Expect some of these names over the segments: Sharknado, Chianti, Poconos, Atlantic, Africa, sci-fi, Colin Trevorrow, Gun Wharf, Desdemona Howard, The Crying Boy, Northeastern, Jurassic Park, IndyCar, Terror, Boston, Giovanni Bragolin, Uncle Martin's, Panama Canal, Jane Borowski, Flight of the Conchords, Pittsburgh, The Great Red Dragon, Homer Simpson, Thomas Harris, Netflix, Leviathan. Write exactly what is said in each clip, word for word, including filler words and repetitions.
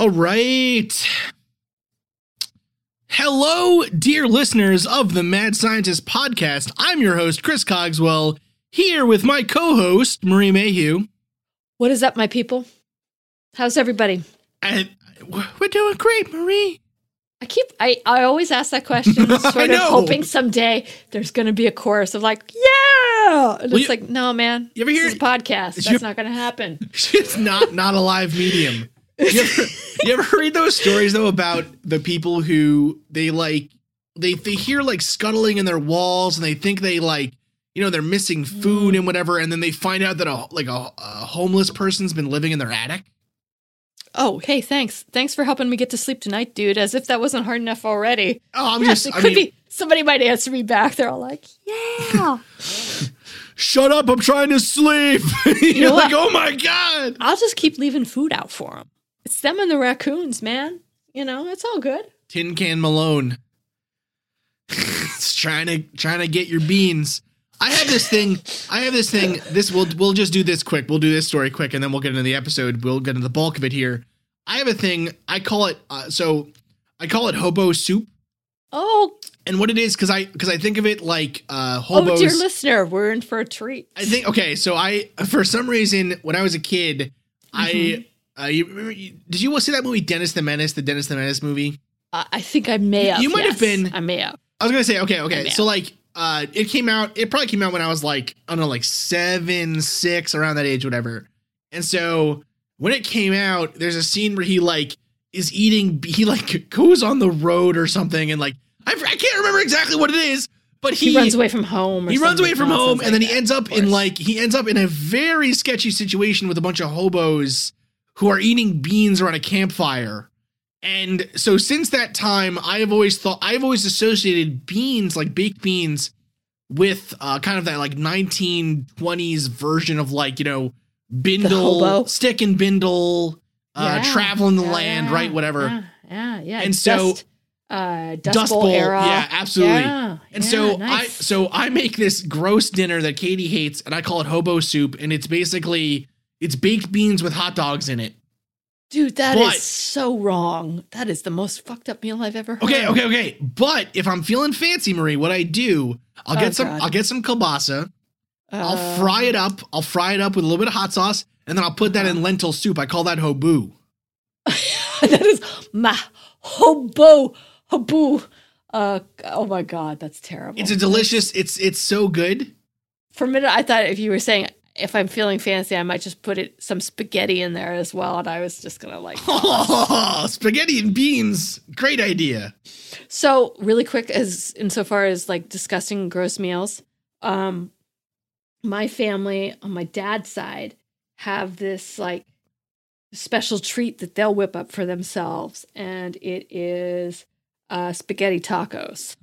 All right. Hello, dear listeners of the Mad Scientist Podcast. I'm your host, Chris Cogswell, here with my co-host, Marie Mayhew. What is up, my people? How's everybody? I, we're doing great, Marie. I keep, I, I always ask that question, sort of hoping someday there's going to be a chorus of like, yeah, and well, it's you, like, no, man, you ever hear, this is a podcast. That's you, not going to happen. It's not, not a live medium. You ever, you ever read those stories though about the people who they like, they, they hear like scuttling in their walls and they think they like, you know, they're missing food mm. and whatever. And then they find out that a, like a, a homeless person's been living in their attic. Oh, hey, thanks. Thanks for helping me get to sleep tonight, dude. As if that wasn't hard enough already. Oh, I'm yes, just, it I could mean, be. Somebody might answer me back. They're all like, yeah. Shut up. I'm trying to sleep. You're you know like, what? Oh my God. I'll just keep leaving food out for them. It's them and the raccoons, man. You know, it's all good. Tin Can Malone. It's trying to, trying to get your beans. I have this thing. I have this thing. This we'll we'll just do this quick. We'll do this story quick, and then we'll get into the episode. We'll get into the bulk of it here. I have a thing. I call it. Uh, so I call it hobo soup. Oh. And what it is, because I because I think of it like uh, hobos. Oh, dear listener, we're in for a treat. I think. Okay, so I for some reason when I was a kid, mm-hmm. I uh, you, remember, you, did you see that movie Dennis the Menace? The Dennis the Menace movie. Uh, I think I may have. You might yes, have been. I may have. I was gonna say okay, okay. So like. Uh, it came out, it probably came out when I was like, I don't know, like seven, six, around that age, whatever. And so when it came out, there's a scene where he like is eating, he like goes on the road or something. And like, I, I can't remember exactly what it is, but he, he runs away from home. Or he runs away from home. Like and then that, he ends up in like, he ends up in a very sketchy situation with a bunch of hobos who are eating beans around a campfire. And so since that time, I have always thought I've always associated beans, like baked beans, with uh, kind of that like nineteen twenties version of like, you know, bindle, stick and bindle, uh, yeah, traveling the yeah, land, yeah, right? Whatever. Yeah. Yeah. yeah. And so dust, uh, dust, dust bowl, bowl era. Yeah, absolutely. Yeah, and yeah, so nice. I so I make this gross dinner that Katie hates and I call it hobo soup. And it's basically it's baked beans with hot dogs in it. Dude, that but, is so wrong. That is the most fucked up meal I've ever heard. Okay, okay, okay. But if I'm feeling fancy, Marie, what I do, I'll oh, get some God. I'll get some kielbasa. Uh, I'll fry it up. I'll fry it up with a little bit of hot sauce, and then I'll put that uh, in lentil soup. I call that hobo. That is my hobo. Hobo. Uh, oh my God, that's terrible. It's a delicious, it's it's so good. For a minute, I thought if you were saying if I'm feeling fancy, I might just put it some spaghetti in there as well. And I was just going to like, oh, spaghetti and beans. Great idea. So really quick as insofar as like discussing gross meals, um, my family on my dad's side have this like special treat that they'll whip up for themselves. And it is uh, spaghetti tacos.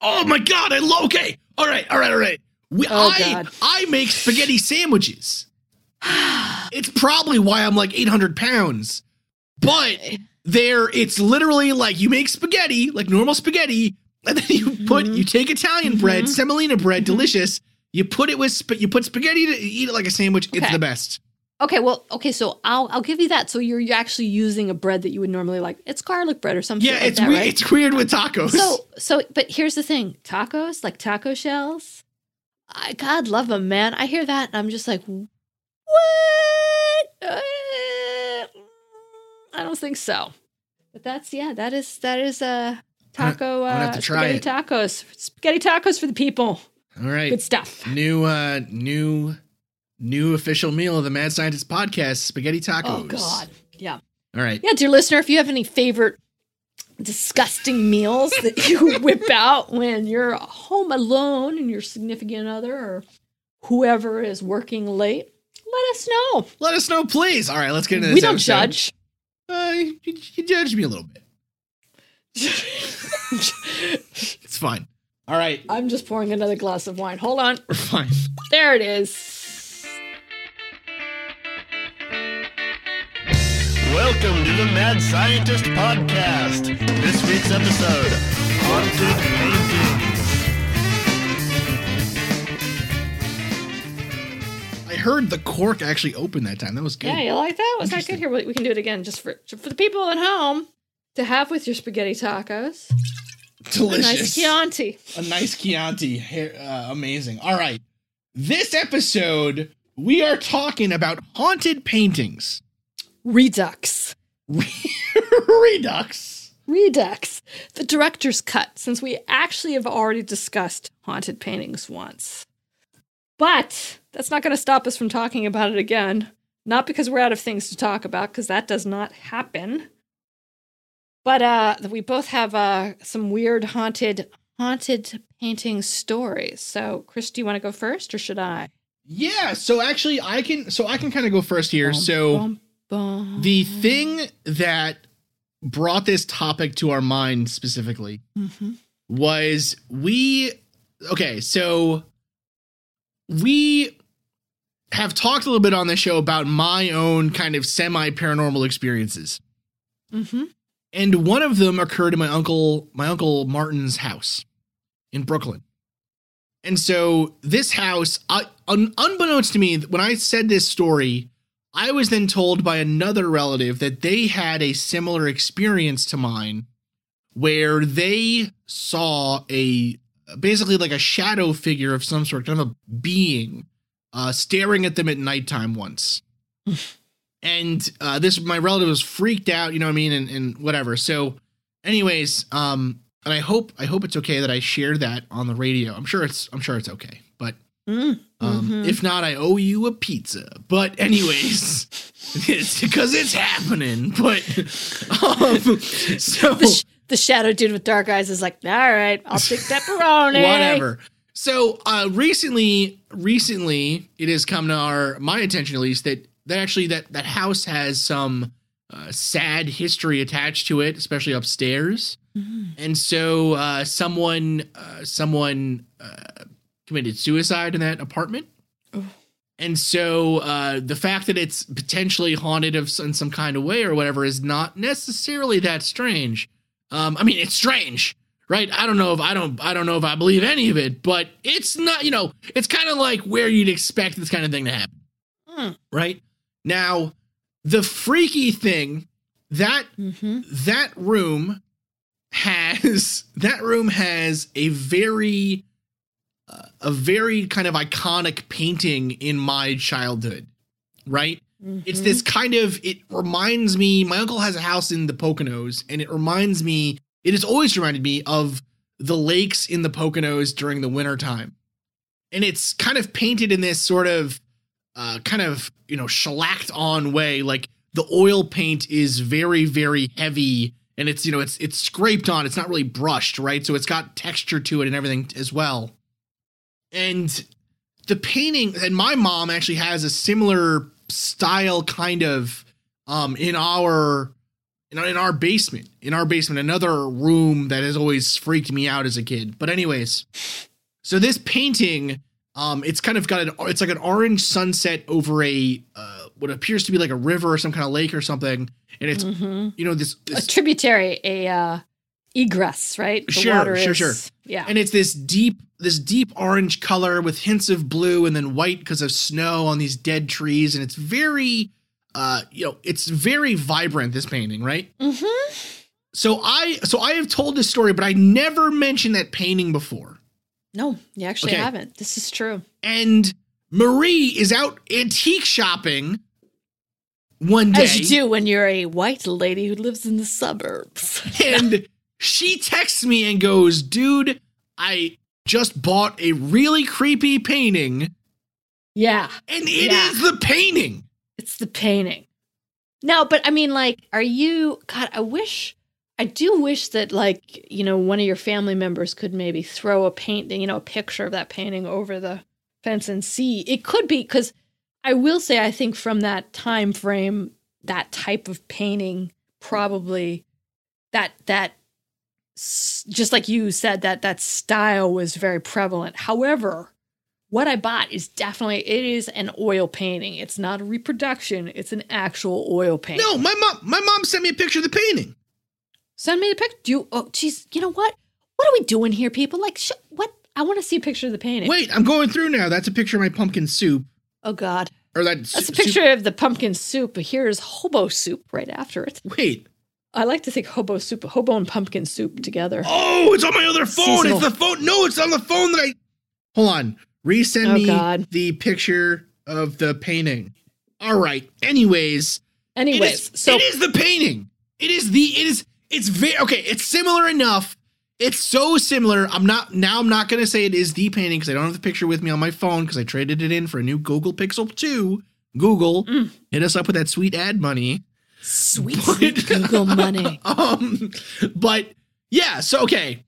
Oh my God. I love, okay. All right. All right. All right. We, oh, I, God. I make spaghetti sandwiches. It's probably why I'm like eight hundred pounds, but there it's literally like you make spaghetti, like normal spaghetti. And then you put, mm-hmm. you take Italian mm-hmm. bread, semolina bread, mm-hmm. delicious. You put it with, sp- you put spaghetti to eat it like a sandwich. Okay. It's the best. Okay. Well, okay. So I'll, I'll give you that. So you're, you're actually using a bread that you would normally like. It's garlic bread or something. Yeah. Like it's, that, we- right? It's weird with tacos. So, so, but here's the thing. Tacos, like taco shells. I, God love them, man. I hear that and I'm just like, what? Uh, I don't think so. But that's, yeah, that is, that is a taco, uh, have to try spaghetti it. Tacos. Spaghetti tacos for the people. All right. Good stuff. New, uh, new, new official meal of the Mad Scientist Podcast, spaghetti tacos. Oh, God. Yeah. All right. Yeah, dear listener, if you have any favorite disgusting meals that you whip out when you're home alone and your significant other or whoever is working late, let us know. Let us know, please. All right, let's get into this We don't episode. Judge. Uh, you, you judge me a little bit. It's fine. All right. I'm just pouring another glass of wine. Hold on. We're fine. There it is. Welcome to the Mad Scientist Podcast. This week's episode, Haunted Paintings. I heard the cork actually open that time. That was good. Yeah, you like that? Was that good? Here, we can do it again just for for the people at home to have with your spaghetti tacos. Delicious. A nice Chianti. A nice Chianti. Uh, amazing. All right. This episode, we are talking about haunted paintings. Redux. Redux. Redux. The director's cut, since we actually have already discussed haunted paintings once. But that's not going to stop us from talking about it again. Not because we're out of things to talk about, because that does not happen. But uh, we both have uh, some weird haunted haunted painting stories. So, Chris, do you want to go first, or should I? Yeah. So actually, I can. So I can kind of go first here. Bum, so bum, bum. The thing that brought this topic to our mind specifically mm-hmm. was we. Okay, so. We have talked a little bit on this show about my own kind of semi-paranormal experiences. Mm-hmm. And one of them occurred in my uncle, my uncle Martin's house in Brooklyn. And so this house, I, un, unbeknownst to me, when I said this story, I was then told by another relative that they had a similar experience to mine where they saw a basically like a shadow figure of some sort, kind of a being uh, staring at them at nighttime once. and uh, this, my relative was freaked out, you know what I mean? And, and whatever. So anyways, um, and I hope, I hope it's okay that I share that on the radio. I'm sure it's, I'm sure it's okay, but mm, um, mm-hmm. if not, I owe you a pizza, but anyways, it's because it's happening. But um, so the shadow dude with dark eyes is like, all right, I'll take that pepperoni. Whatever. So uh, recently, recently it has come to our my attention, at least, that, that actually that, that house has some uh, sad history attached to it, especially upstairs. Mm-hmm. And so uh, someone uh, someone uh, committed suicide in that apartment. Oh. And so uh, the fact that it's potentially haunted of, in some kind of way or whatever is not necessarily that strange. Um, I mean, it's strange, right? I don't know if I don't I don't know if I believe any of it, but it's not, you know, it's kind of like where you'd expect this kind of thing to happen. Mm. Right now, the freaky thing that mm-hmm. that room has that room has a very uh, a very kind of iconic painting in my childhood. Right. Mm-hmm. It's this kind of, it reminds me, my uncle has a house in the Poconos, and it reminds me, it has always reminded me of the lakes in the Poconos during the winter time. And it's kind of painted in this sort of, uh, kind of, you know, shellacked on way. Like the oil paint is very, very heavy, and it's, you know, it's, it's scraped on. It's not really brushed, right? So it's got texture to it and everything as well. And the painting, and my mom actually has a similar style kind of um in our in, in our basement in our basement another room that has always freaked me out as a kid. But anyways, so this painting um it's kind of got an it's like an orange sunset over a uh what appears to be like a river or some kind of lake or something, and it's mm-hmm. you know this, this a tributary a uh egress, right? The sure water sure is, sure yeah and it's this deep this deep orange color with hints of blue and then white because of snow on these dead trees. And it's very, uh, you know, it's very vibrant, this painting, right? Mm-hmm. So I, so I have told this story, but I never mentioned that painting before. No, you actually okay. haven't. This is true. And Marie is out antique shopping one day. As you do when you're a white lady who lives in the suburbs. And she texts me and goes, dude, I just bought a really creepy painting. Yeah. And it yeah. is the painting. It's the painting. No, but I mean, like, are you, God, I wish, I do wish that, like, you know, one of your family members could maybe throw a painting, you know, a picture of that painting over the fence and see. It could be, because I will say, I think from that time frame, that type of painting, probably that, that, just like you said, that that style was very prevalent. However, what I bought is definitely, it is an oil painting. It's not a reproduction. It's an actual oil painting. No, my mom, my mom sent me a picture of the painting. Send me a picture? Do you, oh, geez, you know what? What are we doing here, people? Like, sh- what? I want to see a picture of the painting. Wait, I'm going through now. That's a picture of my pumpkin soup. Oh, God. Or that That's su- a picture soup. of the pumpkin soup. Here's hobo soup right after it. Wait. I like to think hobo soup, hobo and pumpkin soup together. Oh, it's on my other phone. Seasonal. It's the phone. No, it's on the phone that I... Hold on. Resend oh, me God. the picture of the painting. All right. Anyways. Anyways. It is, so it is the painting. It is the, it is, it's very, okay. It's similar enough. It's so similar. I'm not, now I'm not going to say it is the painting because I don't have the picture with me on my phone because I traded it in for a new Google Pixel two. Google, mm. hit us up with that sweet ad money. Sweet, but, sweet Google money. um, But yeah, so, okay.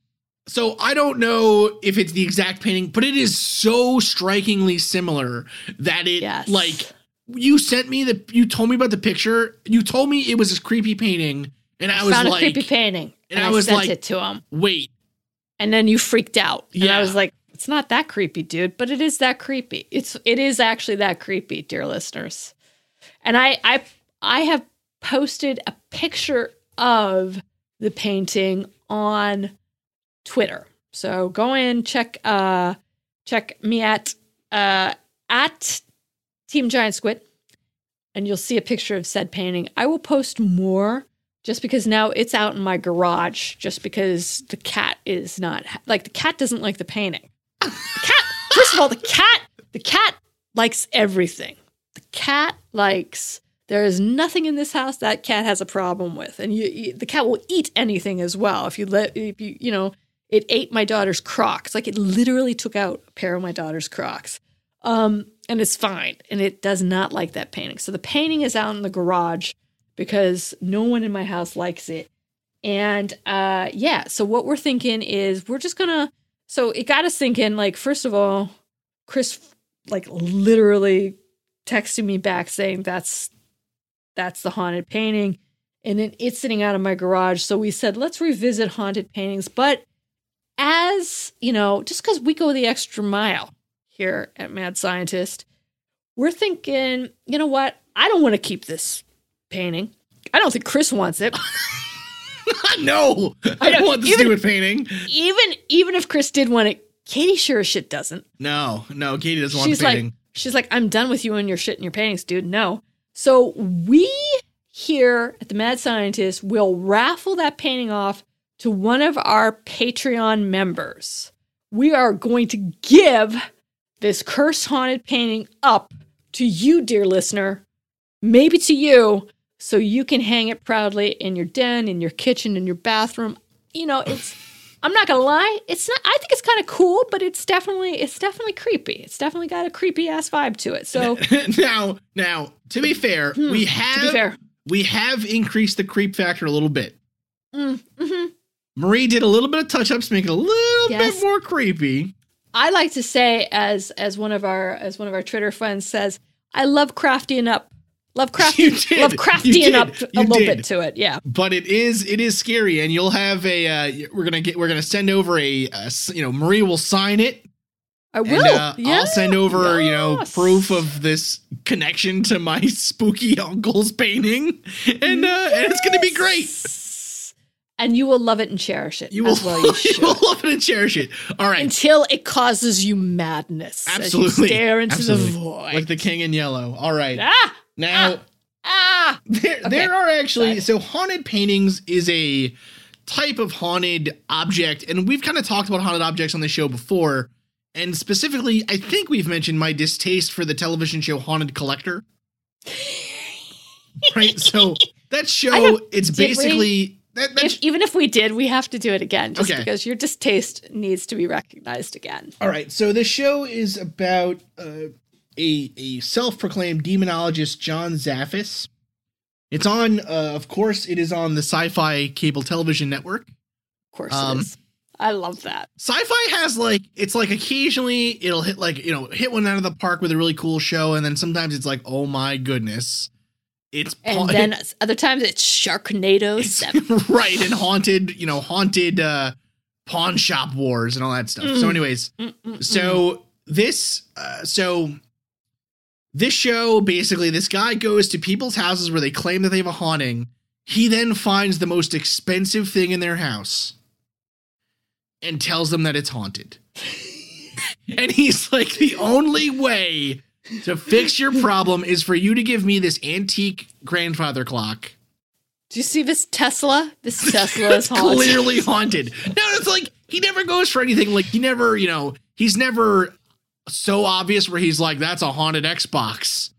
So I don't know if it's the exact painting, but it is so strikingly similar that it yes. like you sent me the, you told me about the picture. You told me it was this creepy painting. And I, I was found like, a creepy painting and, and I, I was sent like, it to him. Wait. And then you freaked out. Yeah. And I was like, it's not that creepy, dude, but it is that creepy. It's, it is actually that creepy, dear listeners. And I, I, I have posted a picture of the painting on Twitter. So go in, check uh, check me at uh, at Team Giant Squid, and you'll see a picture of said painting. I will post more just because now it's out in my garage just because the cat is not... Like, the cat doesn't like the painting. The cat, first of all, the cat, the cat likes everything. The cat likes... There is nothing in this house that cat has a problem with, and you, you, the cat will eat anything as well. If you let, if you, you know, it ate my daughter's Crocs. Like it literally took out a pair of my daughter's Crocs, um, and it's fine. And it does not like that painting. So the painting is out in the garage because no one in my house likes it. And uh, yeah, so what we're thinking is we're just gonna. So it got us thinking. Like first of all, Chris, like literally, texted me back saying that's. That's the haunted painting. And then it's sitting out of my garage. So we said, let's revisit haunted paintings. But as, you know, just because we go the extra mile here at Mad Scientist, we're thinking, you know what? I don't want to keep this painting. I don't think Chris wants it. No, I don't want the stupid painting. Even even if Chris did want it, Katie sure as shit doesn't. No, no, Katie doesn't want the painting. Like, she's like, I'm done with you and your shit and your paintings, dude. No. So we here at the Mad Scientist will raffle that painting off to one of our Patreon members. We are going to give this cursed haunted painting up to you, dear listener, maybe to you, so you can hang it proudly in your den, in your kitchen, in your bathroom. You know, it's, I'm not going to lie. It's not, I think it's kind of cool, but it's definitely, it's definitely creepy. It's definitely got a creepy ass vibe to it. So now, now to be fair, hmm, we have, to be fair. we have increased the creep factor a little bit. Mm, mm-hmm. Marie did a little bit of touch ups, make it a little yes. bit more creepy. I like to say as, as one of our, as one of our Twitter friends says, I love craftying up. Love crafty, love craftying up a you little did. bit to it, yeah. But it is it is scary, and you'll have a. Uh, we're gonna get. We're gonna send over a. Uh, you know, Marie will sign it. I will. And, uh, yeah. I'll send over yes. you know proof of this connection to my spooky uncle's painting, and, uh, yes. and it's gonna be great. And you will love it and cherish it. You will, as well you you will love it and cherish it. All right, until it causes you madness. Absolutely, as you stare into Absolutely. the void like the King in Yellow. All right. Ah. Now, ah, ah. There, okay. there are actually, so haunted paintings is a type of haunted object, and we've kind of talked about haunted objects on the show before, and specifically, I think we've mentioned my distaste for the television show Haunted Collector, right? So that show, it's basically... That, that if, sh- even if we did, we have to do it again, just okay. because your distaste needs to be recognized again. All right, so the show is about... Uh, A, a self-proclaimed demonologist, John Zaffis. It's on, uh, of course, it is on the Sci-Fi cable television network. Of course um, it is. I love that. Sci-Fi has like, it's like occasionally it'll hit like, you know, hit one out of the park with a really cool show. And then sometimes it's like, oh my goodness. It's And ha- then it, other times it's Sharknado it's, seven. Right. And haunted, you know, haunted uh, pawn shop wars and all that stuff. Mm. So anyways, Mm-mm-mm. so this, uh, so... This show, basically, this guy goes to people's houses where they claim that they have a haunting. He then finds the most expensive thing in their house and tells them that it's haunted. And he's like, the only way To fix your problem is for you to give me this antique grandfather clock. Do you see this Tesla? This Tesla is haunted. Clearly haunted. No, it's like he never goes for anything. Like he never, you know, he's never so obvious where he's like, that's a haunted Xbox.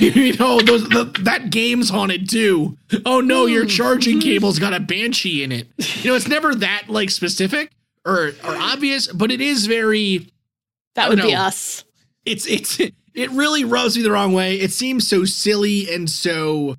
You know, those, the, that game's haunted too. Oh no, your charging cable's got a banshee in it. You know, it's never that like specific or, or obvious, but it is very. That would know, be us. It's it's it really rubs me the wrong way. It seems so silly and so.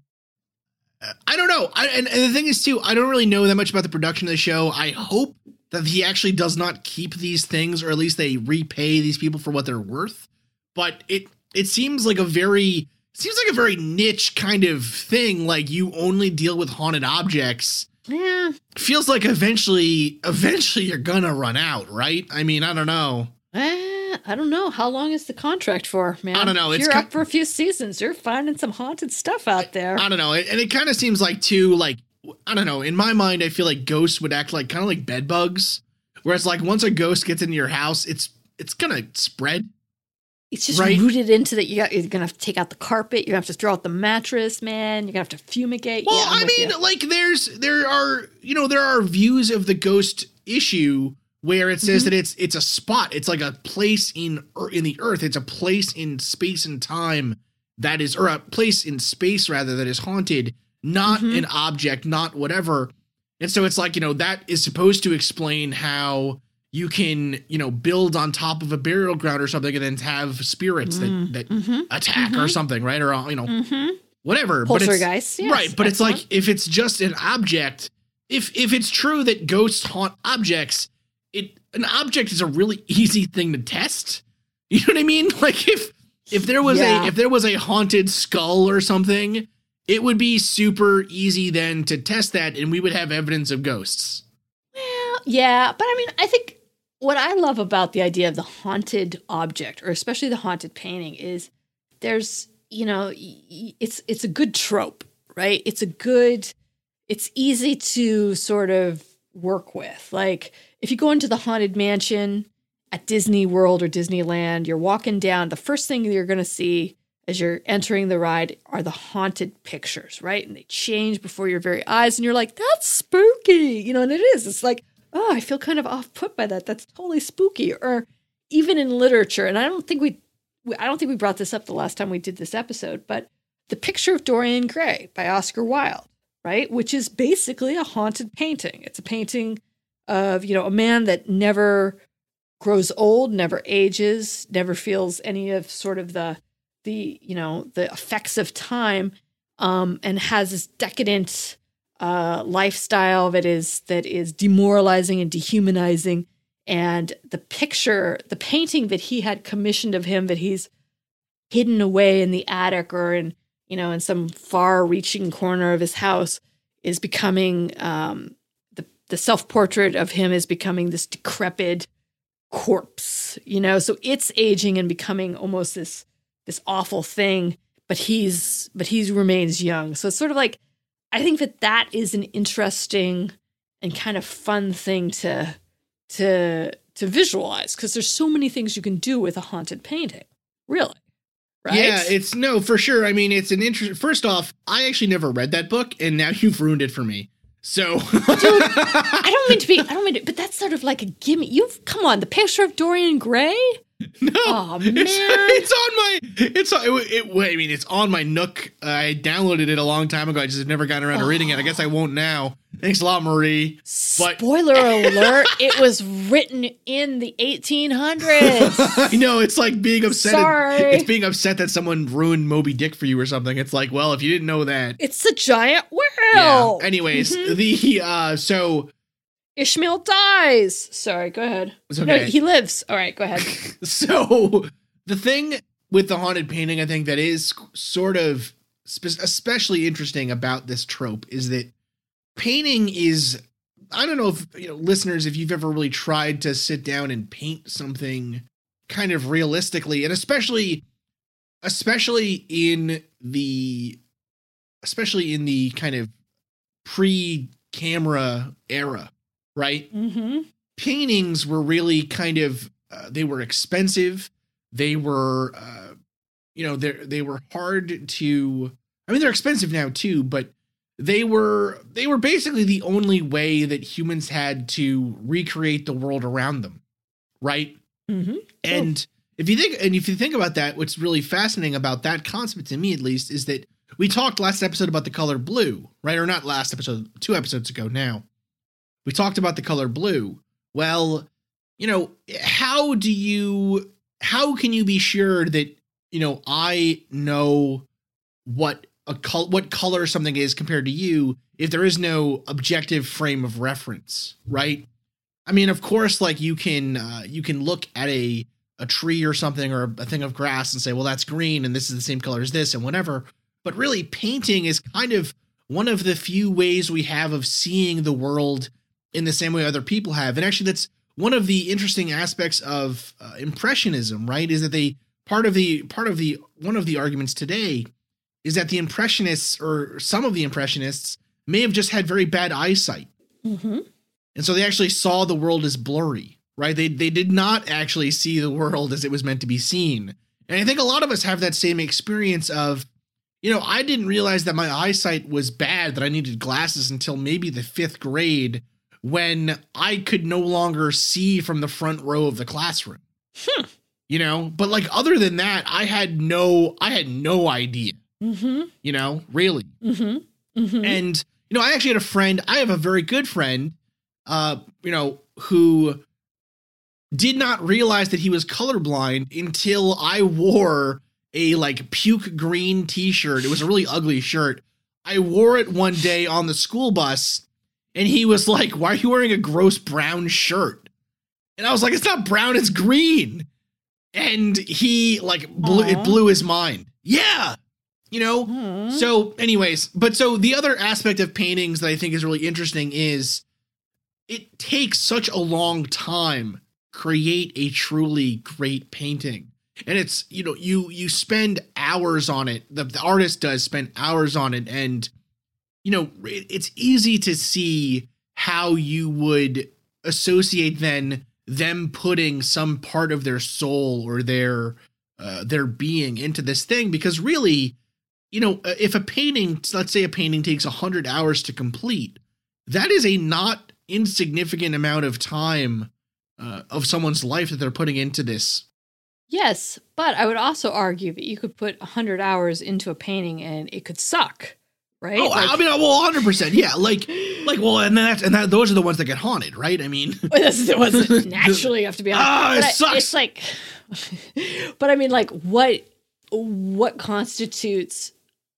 I don't know. I, and, and the thing is, too, I don't really know that much about the production of the show. I hope that he actually does not keep these things, or at least they repay these people for what they're worth. But it it seems like a very seems like a very niche kind of thing. Like you only deal with haunted objects. Yeah. Feels like eventually, eventually you're going to run out. Right. I mean, I don't know. Uh, I don't know. How long is the contract for, man? I don't know. If it's you're ca- up for a few seasons. You're finding some haunted stuff out there. I, I don't know. And it kind of seems like, too, like, I don't know. In my mind, I feel like ghosts would act like kind of like bed bugs. Whereas, like, once a ghost gets into your house, it's it's going to spread. It's just right? rooted into that. You got, you're going to have to take out the carpet. You're going to have to throw out the mattress, man. You're going to have to fumigate. Well, yeah, I mean, you. like, there's there are, you know, there are views of the ghost issue where it says mm-hmm. that it's it's a spot, it's like a place in in the earth, it's a place in space and time that is, or a place in space rather that is haunted, not mm-hmm. an object, not whatever. And so it's like, you know, that is supposed to explain how you can, you know, build on top of a burial ground or something, and then have spirits mm-hmm. that that mm-hmm. attack mm-hmm. or something, right? Or you know, mm-hmm. whatever. But it's, guys. Yes, right, but excellent. It's like if it's just an object, if if it's true that ghosts haunt objects. It an object is a really easy thing to test. You know what I mean? Like if if there was yeah. a if there was a haunted skull or something, it would be super easy then to test that, and we would have evidence of ghosts. Well, yeah, but I mean, I think what I love about the idea of the haunted object, or especially the haunted painting, is there's you know it's it's a good trope, right? It's a good, it's easy to sort of work with, like. If you go into the Haunted Mansion at Disney World or Disneyland, you're walking down, the first thing you're going to see as you're entering the ride are the haunted pictures, right? And they change before your very eyes, and you're like, that's spooky, you know, and it is. It's like, oh, I feel kind of off-put by that. That's totally spooky. Or even in literature, and I don't think we, I don't think we brought this up the last time we did this episode, but The Picture of Dorian Gray by Oscar Wilde, right? Which is basically a haunted painting. It's a painting of, you know, a man that never grows old, never ages, never feels any of sort of the, the you know, the effects of time, um, and has this decadent uh, lifestyle that is that is demoralizing and dehumanizing. And the picture, the painting that he had commissioned of him that he's hidden away in the attic or in, you know, in some far-reaching corner of his house is becoming... Um, The self-portrait of him is becoming this decrepit corpse, you know? So it's aging and becoming almost this this awful thing, but he's but he remains young. So it's sort of like, I think that that is an interesting and kind of fun thing to to to visualize, because there's so many things you can do with a haunted painting, really, right? Yeah, it's, no, for sure. I mean, it's an interesting, first off, I actually never read that book, and now you've ruined it for me. So Dude, I don't mean to be, I don't mean to, but that's sort of like a gimme. You've come on, The Picture of Dorian Gray. No, oh, man. It's, it's on my, it's, it, it, I mean, it's on my Nook. I downloaded it a long time ago. I just have never gotten around oh. to reading it. I guess I won't now. Thanks a lot, Marie. But spoiler alert. It was written in the eighteen hundreds. I know. It's like being upset. Sorry. At, it's being upset that someone ruined Moby Dick for you or something. It's like, well, if you didn't know that. It's a giant whale. Yeah. Anyways, mm-hmm. the, uh, so. Ishmael dies. Sorry, go ahead. It's okay. No, he lives. All right, go ahead. So the thing with the haunted painting, I think that is sort of spe- especially interesting about this trope is that painting is, I don't know if, you know, listeners, if you've ever really tried to sit down and paint something kind of realistically, and especially, especially in the, especially in the kind of pre-camera era. Right. Mm-hmm. Paintings were really kind of uh, they were expensive. They were uh, you know, they they were hard to, I mean, they're expensive now too, but they were, they were basically the only way that humans had to recreate the world around them. Right. Mm-hmm. And cool. if you think, and if you think about that, what's really fascinating about that concept to me, at least, is that we talked last episode about the color blue, right? Or not last episode, two episodes ago now. We talked about the color blue. Well, you know, how do you, how can you be sure that, you know, I know what a col- what color something is compared to you if there is no objective frame of reference, right? I mean, of course, like you can, uh, you can look at a, a tree or something or a thing of grass and say, well, that's green and this is the same color as this and whatever. But really, painting is kind of one of the few ways we have of seeing the world in the same way other people have. And actually, that's one of the interesting aspects of uh, Impressionism, right? Is that they part of the part of the one of the arguments today is that the Impressionists or some of the Impressionists may have just had very bad eyesight. Mm-hmm. And so they actually saw the world as blurry, right? They they did not actually see the world as it was meant to be seen. And I think a lot of us have that same experience of, you know, I didn't realize that my eyesight was bad, that I needed glasses until maybe the fifth grade when I could no longer see from the front row of the classroom, hmm. you know, but like, other than that, I had no, I had no idea, mm-hmm. you know, really. Mm-hmm. Mm-hmm. And, you know, I actually had a friend, I have a very good friend, uh, you know, who did not realize that he was colorblind until I wore a like puke green t-shirt. It was a really ugly shirt. I wore it one day on the school bus and he was like, why are you wearing a gross brown shirt? And I was like, it's not brown, it's green. And he like blew, it blew his mind. Yeah. You know? Aww. So anyways, but so the other aspect of paintings that I think is really interesting is it takes such a long time to create a truly great painting. And it's, you know, you, you spend hours on it. The, the artist does spend hours on it. And, you know, it, it's easy to see how you would associate then them putting some part of their soul or their, uh, their being into this thing. Because really, you know, if a painting, let's say a painting takes a hundred hours to complete, that is a not insignificant amount of time, uh, of someone's life that they're putting into this. Yes, but I would also argue that you could put one hundred hours into a painting and it could suck, right? Oh, like, I mean, well, one hundred percent, yeah. Like, like, well, and that's, and that, those are the ones that get haunted, right? I mean. That's the ones that naturally have to be haunted. Ah, it I, sucks. It's like, but I mean, like, what what constitutes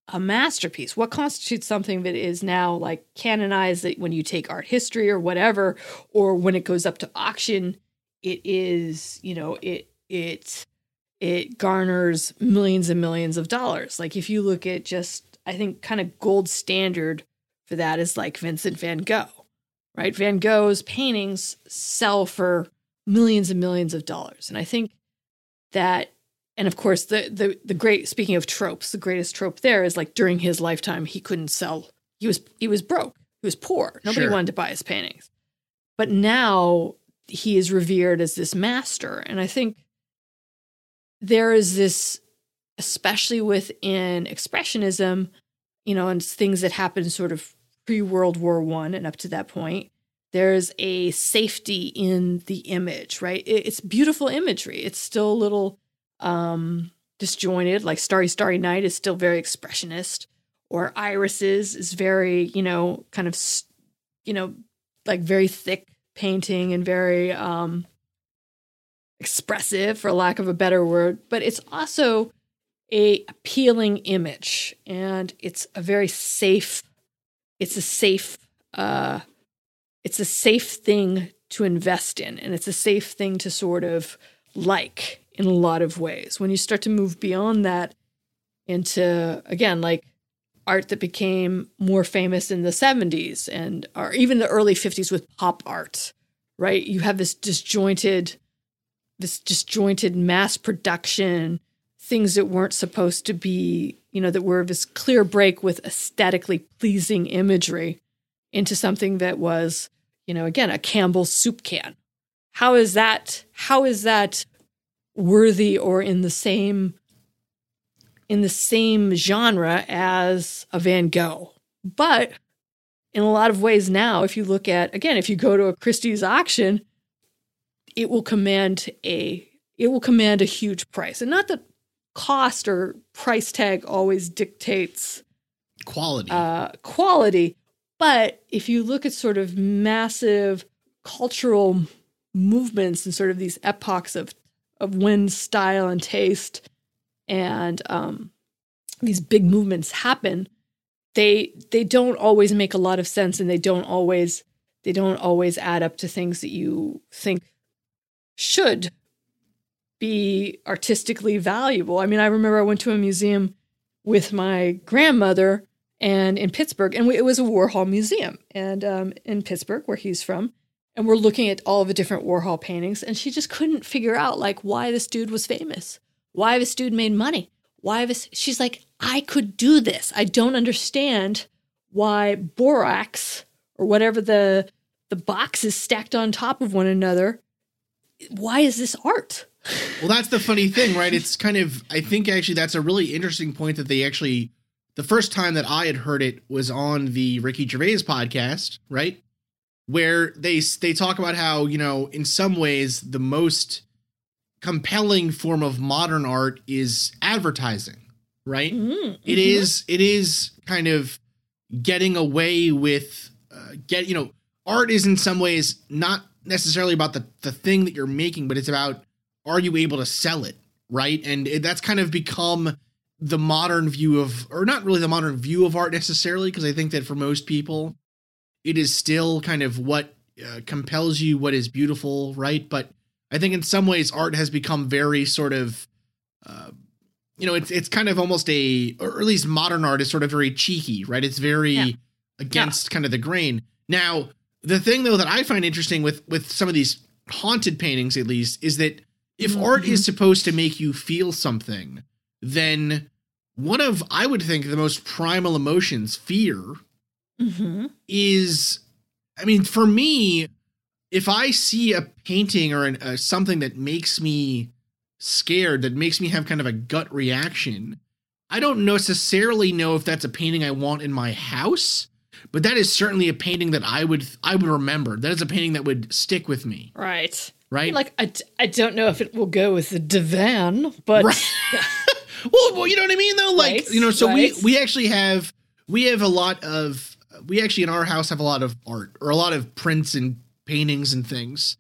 a masterpiece? What constitutes something that is now, like, canonized that when you take art history or whatever, or when it goes up to auction, it is, you know, it. It it garners millions and millions of dollars. Like if you look at just, I think kind of gold standard for that is like Vincent van Gogh, right? Van Gogh's paintings sell for millions and millions of dollars. And I think that, and of course the the the great, speaking of tropes, the greatest trope there is like during his lifetime, he couldn't sell. He was, he was broke. He was poor. Nobody Sure. wanted to buy his paintings. But now he is revered as this master. And I think there is this, especially within Expressionism, you know, and things that happened sort of pre-World War One and up to that point, there's a safety in the image, right? It's beautiful imagery. It's still a little um, disjointed, like Starry, Starry Night is still very Expressionist, or Irises is very, you know, kind of, you know, like very thick painting and very... Um, expressive, for lack of a better word, but it's also a appealing image, and it's a very safe, it's a safe, uh, it's a safe thing to invest in, and it's a safe thing to sort of like in a lot of ways. When you start to move beyond that into, again, like art that became more famous in the seventies and or even the early fifties with pop art, right? You have this disjointed this disjointed mass production, things that weren't supposed to be, you know, that were this clear break with aesthetically pleasing imagery into something that was, you know, again, a Campbell's soup can. How is that, how is that worthy or in the same in the same genre as a Van Gogh. But in a lot of ways now, if you look at, again, if you go to a Christie's auction, it will command a it will command a huge price. And not that cost or price tag always dictates quality. Uh, quality. But if you look at sort of massive cultural movements and sort of these epochs of, of when style and taste and um, these big movements happen, they they don't always make a lot of sense, and they don't always they don't always add up to things that you think should be artistically valuable. I mean, I remember I went to a museum with my grandmother and in Pittsburgh, and we, it was a Warhol museum, and um, in Pittsburgh, where he's from, and we're looking at all of the different Warhol paintings, and she just couldn't figure out like why this dude was famous, why this dude made money, why this. She's like, I could do this. I don't understand why borax or whatever the the boxes stacked on top of one another. Why is this art? Well, that's the funny thing, right? It's kind of, I think actually that's a really interesting point that they actually, the first time that I had heard it was on the Ricky Gervais podcast, right? Where they, they talk about how, you know, in some ways the most compelling form of modern art is advertising, right? Mm-hmm. It is, it is kind of getting away with, uh, get, you know, art is in some ways not necessarily about the, the thing that you're making, but it's about, are you able to sell it, right? And that's kind of become the modern view of, or not really the modern view of art necessarily, because I think that for most people, it is still kind of what uh, compels you, what is beautiful, right? But I think in some ways, art has become very sort of, uh, you know, it's it's kind of almost a, or at least modern art is sort of very cheeky, right? It's very yeah. against yeah. kind of the grain. Now, the thing, though, that I find interesting with with some of these haunted paintings, at least, is that if mm-hmm. art is supposed to make you feel something, then one of, I would think, the most primal emotions, fear, mm-hmm. is, I mean, for me, if I see a painting or an, uh, something that makes me scared, that makes me have kind of a gut reaction, I don't necessarily know if that's a painting I want in my house, but that is certainly a painting that I would I would remember. That is a painting that would stick with me. Right. Right? Like, I, I don't know if it will go with the divan, but... Right. well, well, you know what I mean, though? Like, right, you know, so right. we, we actually have, we have a lot of, we actually in our house have a lot of art, or a lot of prints and paintings and things.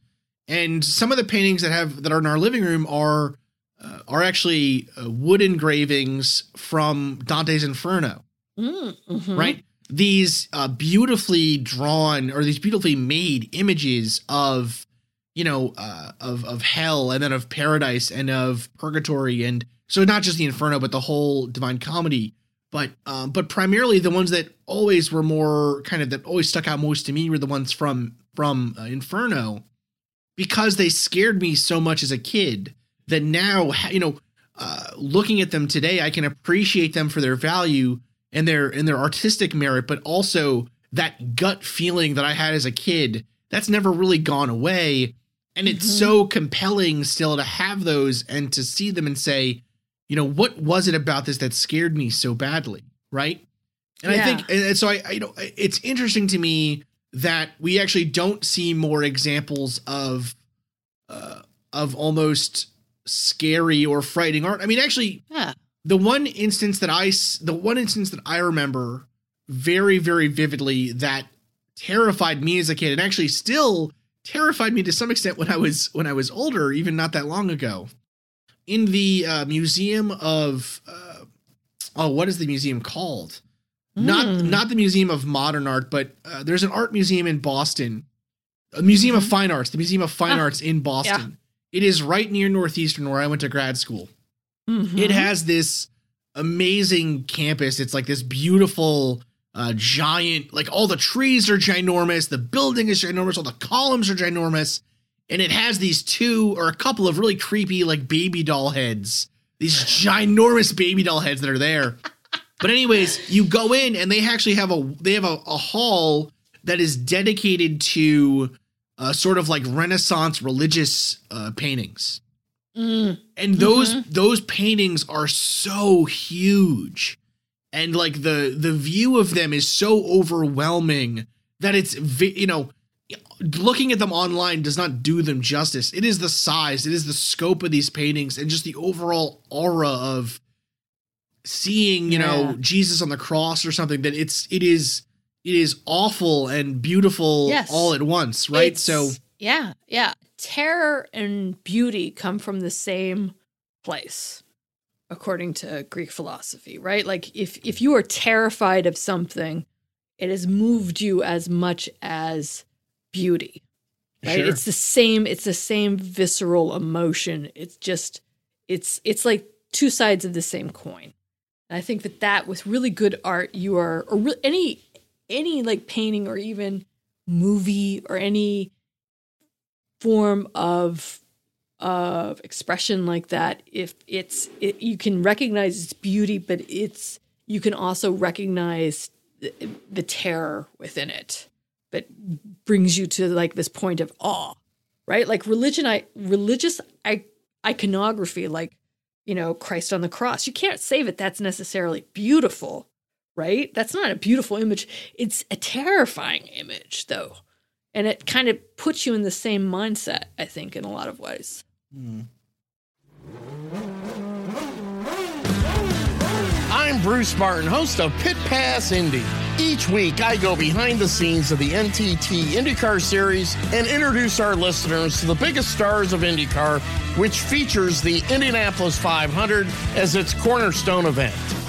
And some of the paintings that have, that are in our living room are, uh, are actually uh, wood engravings from Dante's Inferno, mm-hmm. right? These uh, beautifully drawn, or these beautifully made images of, you know, uh, of, of hell, and then of paradise, and of purgatory. And so not just the Inferno, but the whole Divine Comedy, but, um, but primarily the ones that always were more kind of, that always stuck out most to me were the ones from, from uh, Inferno, because they scared me so much as a kid that now, you know, uh, looking at them today, I can appreciate them for their value and their, and their artistic merit, but also that gut feeling that I had as a kid, that's never really gone away. And it's mm-hmm. so compelling still to have those and to see them and say, you know, what was it about this that scared me so badly? Right. And yeah. I think, and so I, I, you know, it's interesting to me that we actually don't see more examples of, uh, of almost scary or frightening art. I mean, actually yeah. the one instance that I, the one instance that I remember very, very vividly that terrified me as a kid, and actually still terrified me to some extent when I was when I was older, even not that long ago. In the uh, museum of uh, oh, what is the museum called? Mm. Not not the Museum of Modern Art, but uh, there's an art museum in Boston, a Museum mm-hmm. of Fine Arts, the Museum of Fine ah, Arts in Boston. Yeah. It is right near Northeastern, where I went to grad school. Mm-hmm. It has this amazing campus. It's like this beautiful. Uh, giant, like all the trees are ginormous, the building is ginormous, all the columns are ginormous, and it has these two or a couple of really creepy, like baby doll heads, these ginormous baby doll heads that are there. But anyways, you go in and they actually have a they have a, a hall that is dedicated to uh, sort of like Renaissance religious uh, paintings. Mm. And those mm-hmm. those paintings are so huge. And like the the view of them is so overwhelming that it's, you know, looking at them online does not do them justice. It is the size, it is the scope of these paintings, and just the overall aura of seeing, you yeah. know, Jesus on the cross or something. That it's it is it is awful and beautiful yes. all at once, right? It's, so yeah, yeah, terror and beauty come from the same place, according to Greek philosophy, right? Like if, if you are terrified of something, it has moved you as much as beauty, right? Sure. It's the same, it's the same visceral emotion. It's just, it's, it's like two sides of the same coin. And I think that that with really good art, you are, or re- any, any like painting or even movie or any form of of expression like that, if it's it, you can recognize its beauty, but it's you can also recognize the, the terror within it that brings you to like this point of awe, right? Like religion I religious I, iconography, like, you know, Christ on the cross, you can't say that that's necessarily beautiful, right? That's not a beautiful image. It's a terrifying image though, and it kind of puts you in the same mindset, I think, in a lot of ways. Mm. I'm Bruce Martin, host of Pit Pass Indy. Each week, I go behind the scenes of the N T T IndyCar Series and introduce our listeners to the biggest stars of IndyCar, which features the Indianapolis five hundred as its cornerstone event.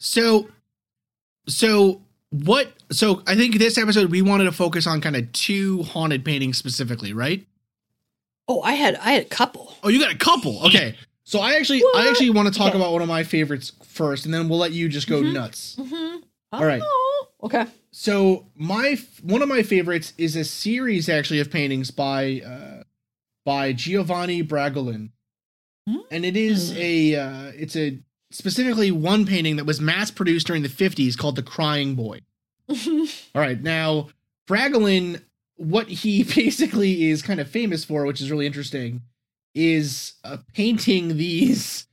So, so what, so I think this episode, we wanted to focus on kind of two haunted paintings specifically, right? Oh, I had, I had a couple. Oh, you got a couple. Okay. So I actually, what? I actually want to talk okay. about one of my favorites first, and then we'll let you just go mm-hmm. nuts. Mm-hmm. All right. Okay. So my, one of my favorites is a series actually of paintings by, uh, by Giovanni Bragolin. Mm-hmm. And it is a, uh, it's a, specifically one painting that was mass-produced during the fifties called The Crying Boy. All right, now, Bragolin, what he basically is kind of famous for, which is really interesting, is uh, painting these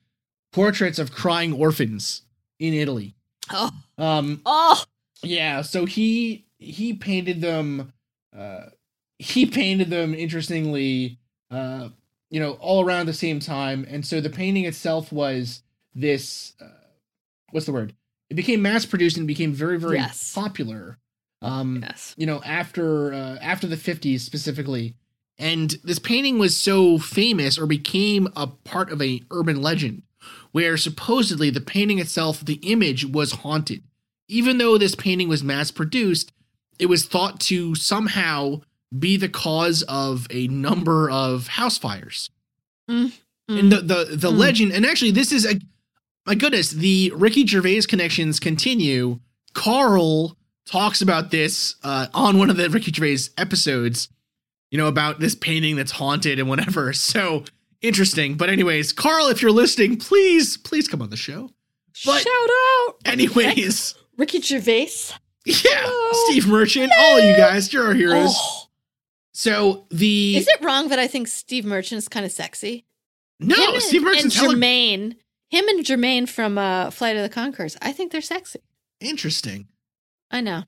portraits of crying orphans in Italy. Oh. Um, oh! Yeah, so he he painted them, uh, he painted them, interestingly, uh, you know, all around the same time, and so the painting itself was this, uh, what's the word? It became mass produced and became very, very yes. popular. Um, yes. You know, after, uh, after the fifties specifically. And this painting was so famous, or became a part of a urban legend, where supposedly the painting itself, the image, was haunted. Even though this painting was mass produced, it was thought to somehow be the cause of a number of house fires. Mm. Mm. And the, the, the mm. legend, and actually this is a, my goodness, the Ricky Gervais connections continue. Carl talks about this uh, on one of the Ricky Gervais episodes, you know, about this painting that's haunted and whatever. So interesting. But anyways, Carl, if you're listening, please, please come on the show. But shout out. Anyways. Heck, Ricky Gervais. Yeah. Hello. Steve Merchant. Hello. All of you guys, you're our heroes. Oh. So the. Is it wrong that I think Steve Merchant is kind of sexy? No, him Steve Merchant's and Jermaine. Him and Jermaine from uh, Flight of the Conchords. I think they're sexy. Interesting. I know.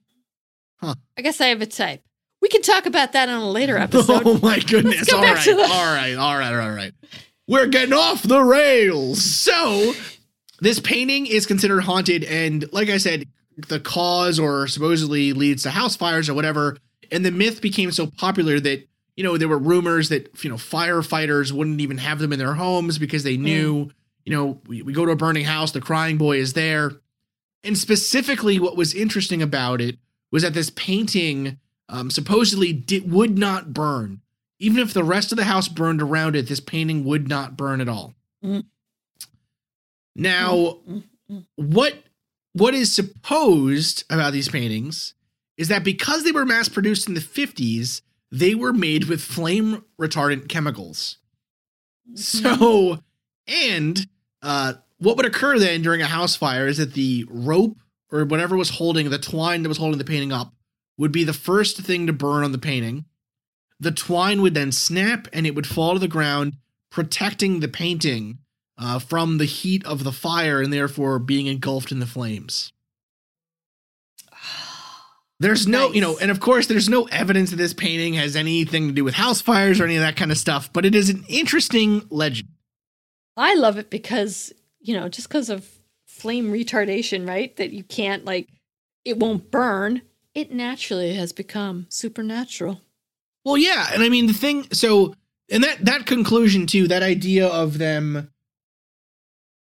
Huh. I guess I have a type. We can talk about that on a later episode. Oh my goodness. Go all, right. all right. All right. All right. We're getting off the rails. So this painting is considered haunted. And like I said, the cause or supposedly leads to house fires or whatever. And the myth became so popular that, you know, there were rumors that, you know, firefighters wouldn't even have them in their homes because they knew, mm. you know, we, we go to a burning house, the crying boy is there. And specifically what was interesting about it was that this painting um, supposedly did, would not burn. Even if the rest of the house burned around it, this painting would not burn at all. Mm. Now, what what is supposed about these paintings is that because they were mass produced in the fifties, they were made with flame retardant chemicals. So, and uh, what would occur then during a house fire is that the rope or whatever was holding, the twine that was holding the painting up, would be the first thing to burn on the painting. The twine would then snap and it would fall to the ground, protecting the painting uh, from the heat of the fire and therefore being engulfed in the flames. There's no, nice. you know, and of course, there's no evidence that this painting has anything to do with house fires or any of that kind of stuff, but it is an interesting legend. I love it because, you know, just because of flame retardation, right? That you can't, like, it won't burn. It naturally has become supernatural. Well, yeah. And I mean, the thing, so, and that, that conclusion too, that idea of them,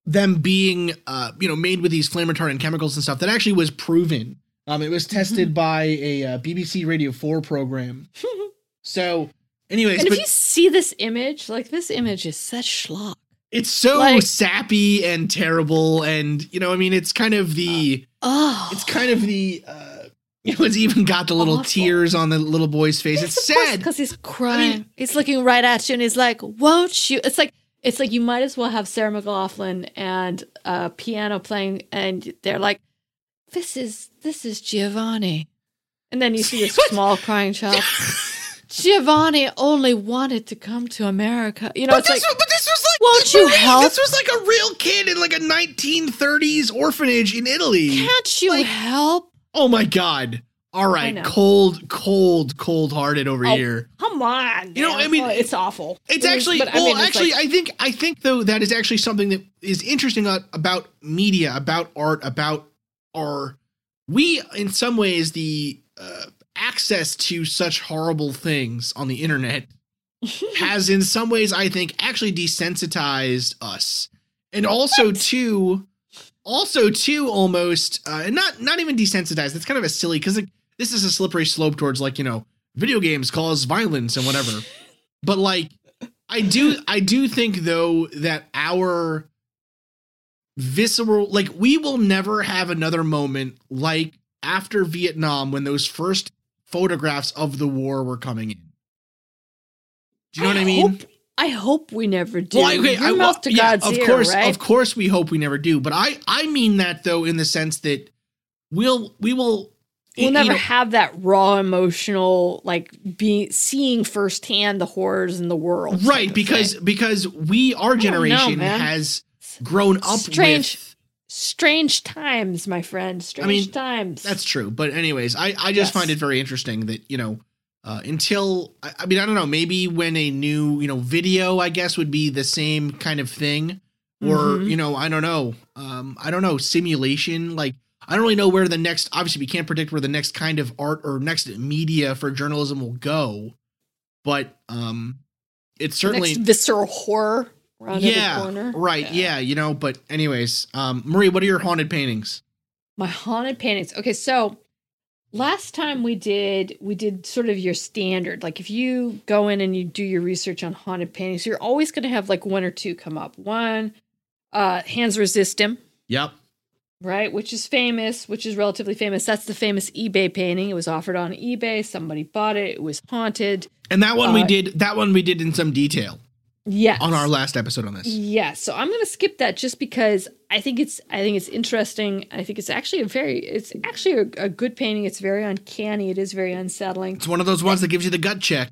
them being, uh, you know, made with these flame retardant chemicals and stuff, that actually was proven. Um, it was tested mm-hmm. by a uh, B B C Radio four program. So, anyways. And if but, you see this image, like, this image is such schlock. It's so like, sappy and terrible. And, you know, I mean, it's kind of the, uh, oh. it's kind of the, uh, you know, it's even got the little awful. tears on the little boy's face. It's, it's sad. Because he's crying. I mean, he's looking right at you and he's like, won't you? It's like, it's like you might as well have Sarah McLachlan and a uh, piano playing. And they're like, This is this is Giovanni. And then you see this small crying child. Giovanni only wanted to come to America. You know, but, it's this, like, was, but this was like won't you help? This was like a real kid in like a nineteen thirties orphanage in Italy. Can't you like, help? Oh my God. All right. Cold, cold, cold hearted over oh, here. Come on. You know, I mean, it's awful. It's actually, but, well, I mean, it's actually, like, I think, I think though that is actually something that is interesting about media, about art, about Are we in some ways the uh, access to such horrible things on the internet has in some ways, I think, actually desensitized us. And also what? too, also too almost uh, and not not even desensitized. It's kind of a silly because like, this is a slippery slope towards like, you know, video games cause violence and whatever. But like I do I do think, though, that our visceral, like we will never have another moment like after Vietnam when those first photographs of the war were coming in. Do you know I what I mean? Hope, I hope we never do. Well, okay, I, mouth to yeah, God's of ear, course, right? Of course, we hope we never do. But I, I mean that though in the sense that we'll, we will, we'll it, never you know, have that raw emotional like being seeing firsthand the horrors in the world, right? Because thing. because we, our generation know, has. grown up strange with, strange times my friend strange I mean, times that's true but anyways I, I just yes. find it very interesting that you know uh, until I, I mean I don't know maybe when a new you know video I guess would be the same kind of thing or mm-hmm. you know I don't know um, I don't know simulation like I don't really know where the next obviously we can't predict where the next kind of art or next media for journalism will go but um, it's certainly visceral horror Yeah, right. Yeah. yeah, you know, but anyways, um, Marie, what are your haunted paintings? My haunted paintings. Okay, so last time we did, we did sort of your standard. Like if you go in and you do your research on haunted paintings, you're always going to have like one or two come up. One, uh, Hands Resist Him. Yep. Right, which is famous, which is relatively famous. That's the famous eBay painting. It was offered on eBay. Somebody bought it. It was haunted. And that one uh, we did, that one we did in some detail. Yes. On our last episode on this. Yes. So I'm going to skip that just because I think it's I think it's interesting. I think it's actually a very it's actually a, a good painting. It's very uncanny. It is very unsettling. It's one of those ones that gives you the gut check.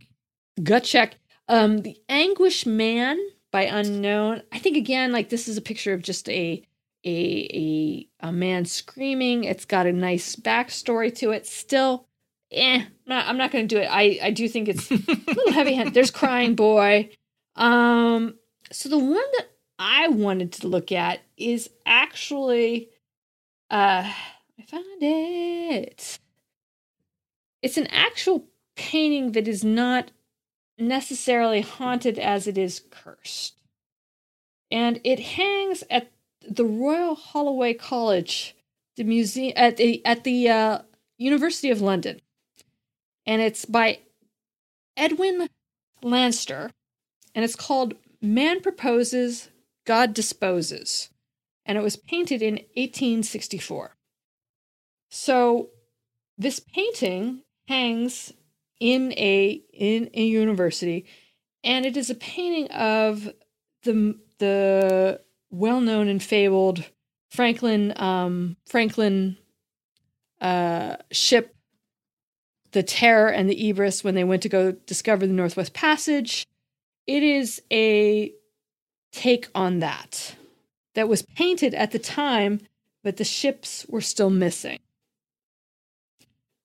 Gut check. Um, the Anguish Man by Unknown. I think again, like this is a picture of just a a a, a man screaming. It's got a nice backstory to it. Still, eh, not, I'm not going to do it. I I do think it's a little heavy-handed. There's Crying Boy. Um, so the one that I wanted to look at is actually, uh, I found it. It's an actual painting that is not necessarily haunted as it is cursed. And it hangs at the Royal Holloway College, the museum at the, at the, uh, University of London. And it's by Edwin Lanster, and it's called Man Proposes, God Disposes, and it was painted in eighteen sixty-four. So this painting hangs in a in a university, and it is a painting of the the well-known and fabled Franklin um, Franklin uh, ship, the Terror and the Ebrus, when they went to go discover the Northwest Passage. It is a take on that that was painted at the time, but the ships were still missing.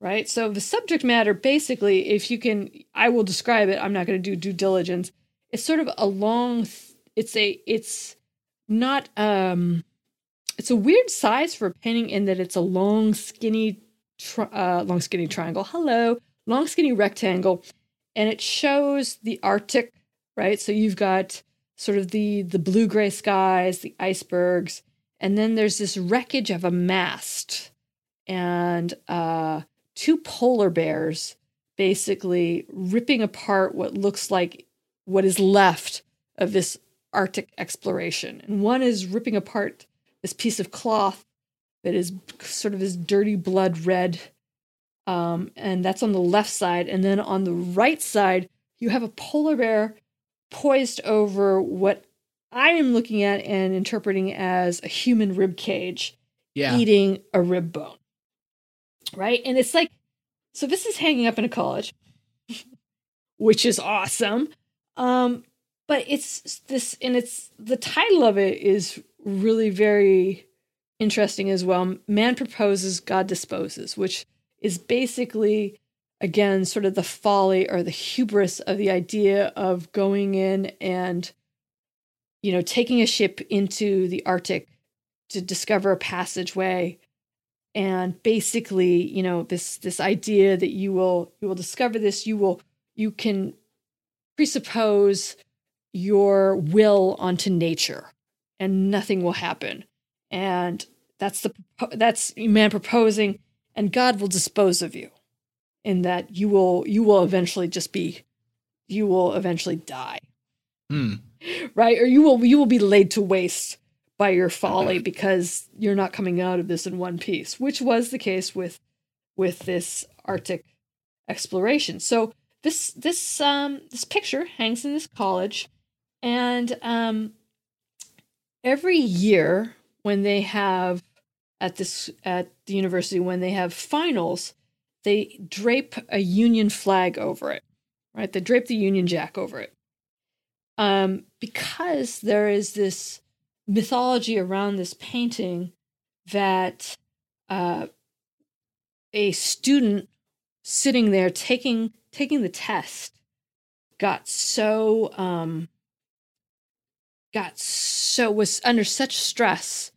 Right? So the subject matter, basically, if you can, I will describe it. I'm not going to do due diligence. It's sort of a long, it's a, it's not, um, it's a weird size for a painting in that it's a long, skinny, tri- uh, long, skinny triangle. Hello. Long, skinny rectangle. And it shows the Arctic, right? So you've got sort of the, the blue-gray skies, the icebergs, and then there's this wreckage of a mast and uh, two polar bears basically ripping apart what looks like what is left of this Arctic exploration. And one is ripping apart this piece of cloth that is sort of this dirty blood red, um, and that's on the left side. And then on the right side, you have a polar bear poised over what I am looking at and interpreting as a human rib cage, yeah, eating a rib bone. Right? And it's like, so this is hanging up in a college, which is awesome. Um, but it's this, and it's, the title of it is really very interesting as well. Man Proposes, God Disposes, which is basically, again, sort of the folly or the hubris of the idea of going in and, you know, taking a ship into the Arctic to discover a passageway. And basically, you know, this, this idea that you will, you will discover this, you will, you can presuppose your will onto nature and nothing will happen. And that's the, that's man proposing, and God will dispose of you, in that you will, you will eventually just be, you will eventually die. Mm. Right. Or you will, you will be laid to waste by your folly, because you're not coming out of this in one piece, which was the case with, with this Arctic exploration. So this, this, um, this picture hangs in this college, and um, every year when they have at this, at the university, when they have finals, they drape a Union flag over it, right? They drape the Union Jack over it, um, because there is this mythology around this painting that uh, a student sitting there taking taking the test got so um, got so was under such stress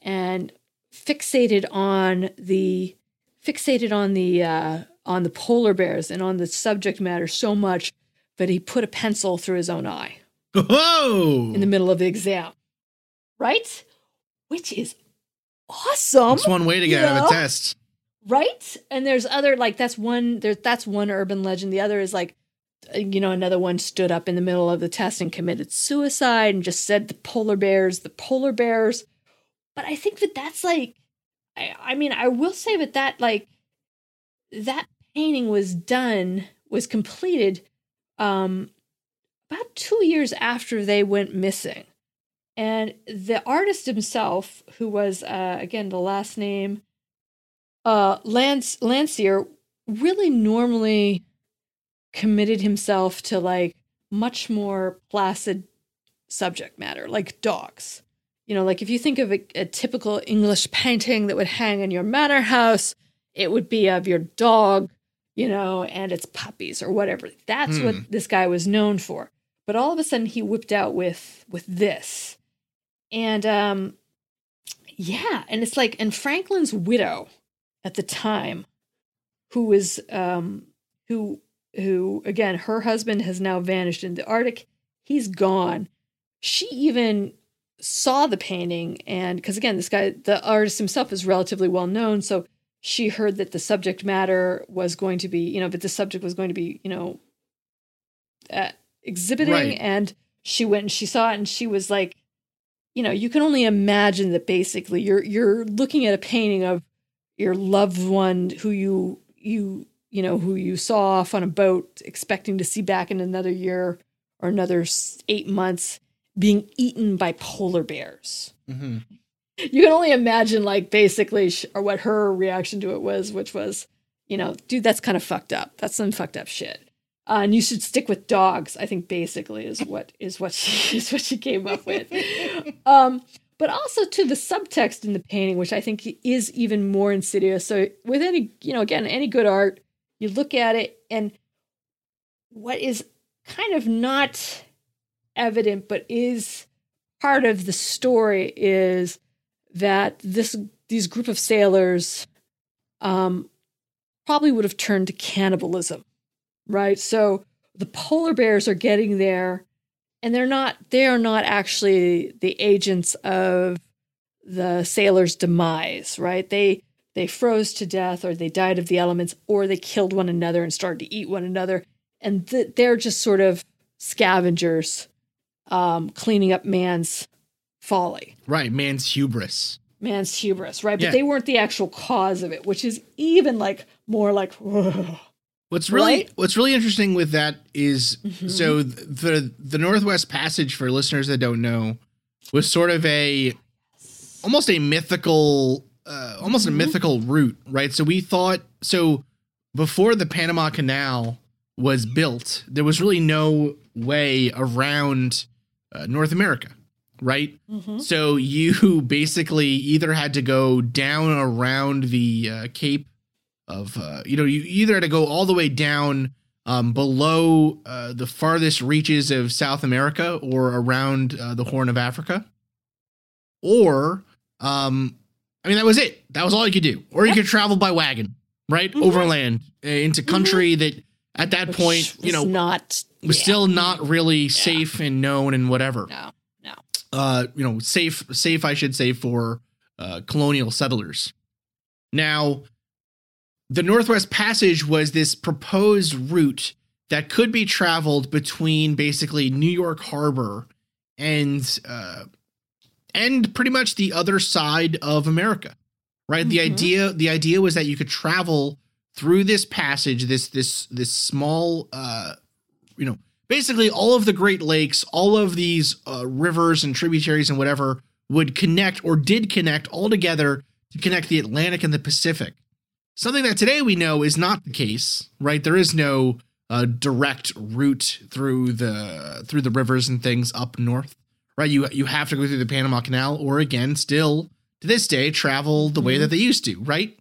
and fixated on the. fixated on the uh, on the polar bears and on the subject matter so much that he put a pencil through his own eye. Whoa! In the middle of the exam. Right? Which is awesome. That's one way to get you out know? of a test. Right? And there's other, like, that's one, there, that's one urban legend. The other is like, you know, another one stood up in the middle of the test and committed suicide and just said the polar bears, the polar bears. But I think that that's like, I, I mean, I will say that that, like, that painting was done, was completed um, about two years after they went missing. And the artist himself, who was, uh, again, the last name, uh, Lance Lancier, really normally committed himself to, like, much more placid subject matter, like dogs. You know, like if you think of a, a typical English painting that would hang in your manor house, it would be of your dog, you know, and its puppies or whatever. That's hmm. what this guy was known for. But all of a sudden he whipped out with with this. And um, yeah, and it's like, and Franklin's widow at the time, who was, um, who, who again, her husband has now vanished in the Arctic. He's gone. She even saw the painting, and because again, this guy, the artist himself, is relatively well known, so she heard that the subject matter was going to be, you know, that the subject was going to be, you know, uh, exhibiting. Right. And she went and she saw it, and she was like, you know, you can only imagine that basically you're you're looking at a painting of your loved one who you you you know who you saw off on a boat, expecting to see back in another year or another eight months, being eaten by polar bears. Mm-hmm. You can only imagine, like, basically, sh- or what her reaction to it was, which was, you know, dude, that's kind of fucked up. That's some fucked up shit. Uh, and you should stick with dogs, I think, basically, is what is what she is what she came up with. um, but also to the subtext in the painting, which I think is even more insidious. So with any, you know, again, any good art, you look at it, and what is kind of not evident, but is part of the story, is that this these group of sailors um, probably would have turned to cannibalism, right? So the polar bears are getting there, and they're not they are not actually the agents of the sailors' demise, right? They they froze to death, or they died of the elements, or they killed one another and started to eat one another, and th- they're just sort of scavengers, um, cleaning up man's folly. Right. Man's hubris. Man's hubris. Right. But yeah. They weren't the actual cause of it, which is even like more like. Whoa. What's really right? what's really interesting with that is mm-hmm. so the the Northwest Passage, for listeners that don't know, was sort of a almost a mythical uh, almost mm-hmm. a mythical route. Right. So we thought so before the Panama Canal was built, there was really no way around uh, North America. Right. Mm-hmm. So you basically either had to go down around the uh, Cape of, uh, you know, you either had to go all the way down um, below uh, the farthest reaches of South America or around uh, the Horn of Africa. Or um, I mean, that was it. That was all you could do. Or you could travel by wagon. Right. Mm-hmm. Overland uh, into country mm-hmm. that at that Which point, you know, not, was yeah. still not really yeah. safe and known and whatever. No. Uh, you know, safe, safe, I should say, for uh, colonial settlers. Now, the Northwest Passage was this proposed route that could be traveled between basically New York Harbor and uh, and pretty much the other side of America, right? Mm-hmm. The idea, the idea was that you could travel through this passage, this this this small, uh, you know. Basically, all of the Great Lakes, all of these uh, rivers and tributaries and whatever would connect or did connect all together to connect the Atlantic and the Pacific. Something that today we know is not the case, right? There is no uh, direct route through the through the rivers and things up north, right? You you have to go through the Panama Canal, or again, still to this day, travel the way that they used to, right?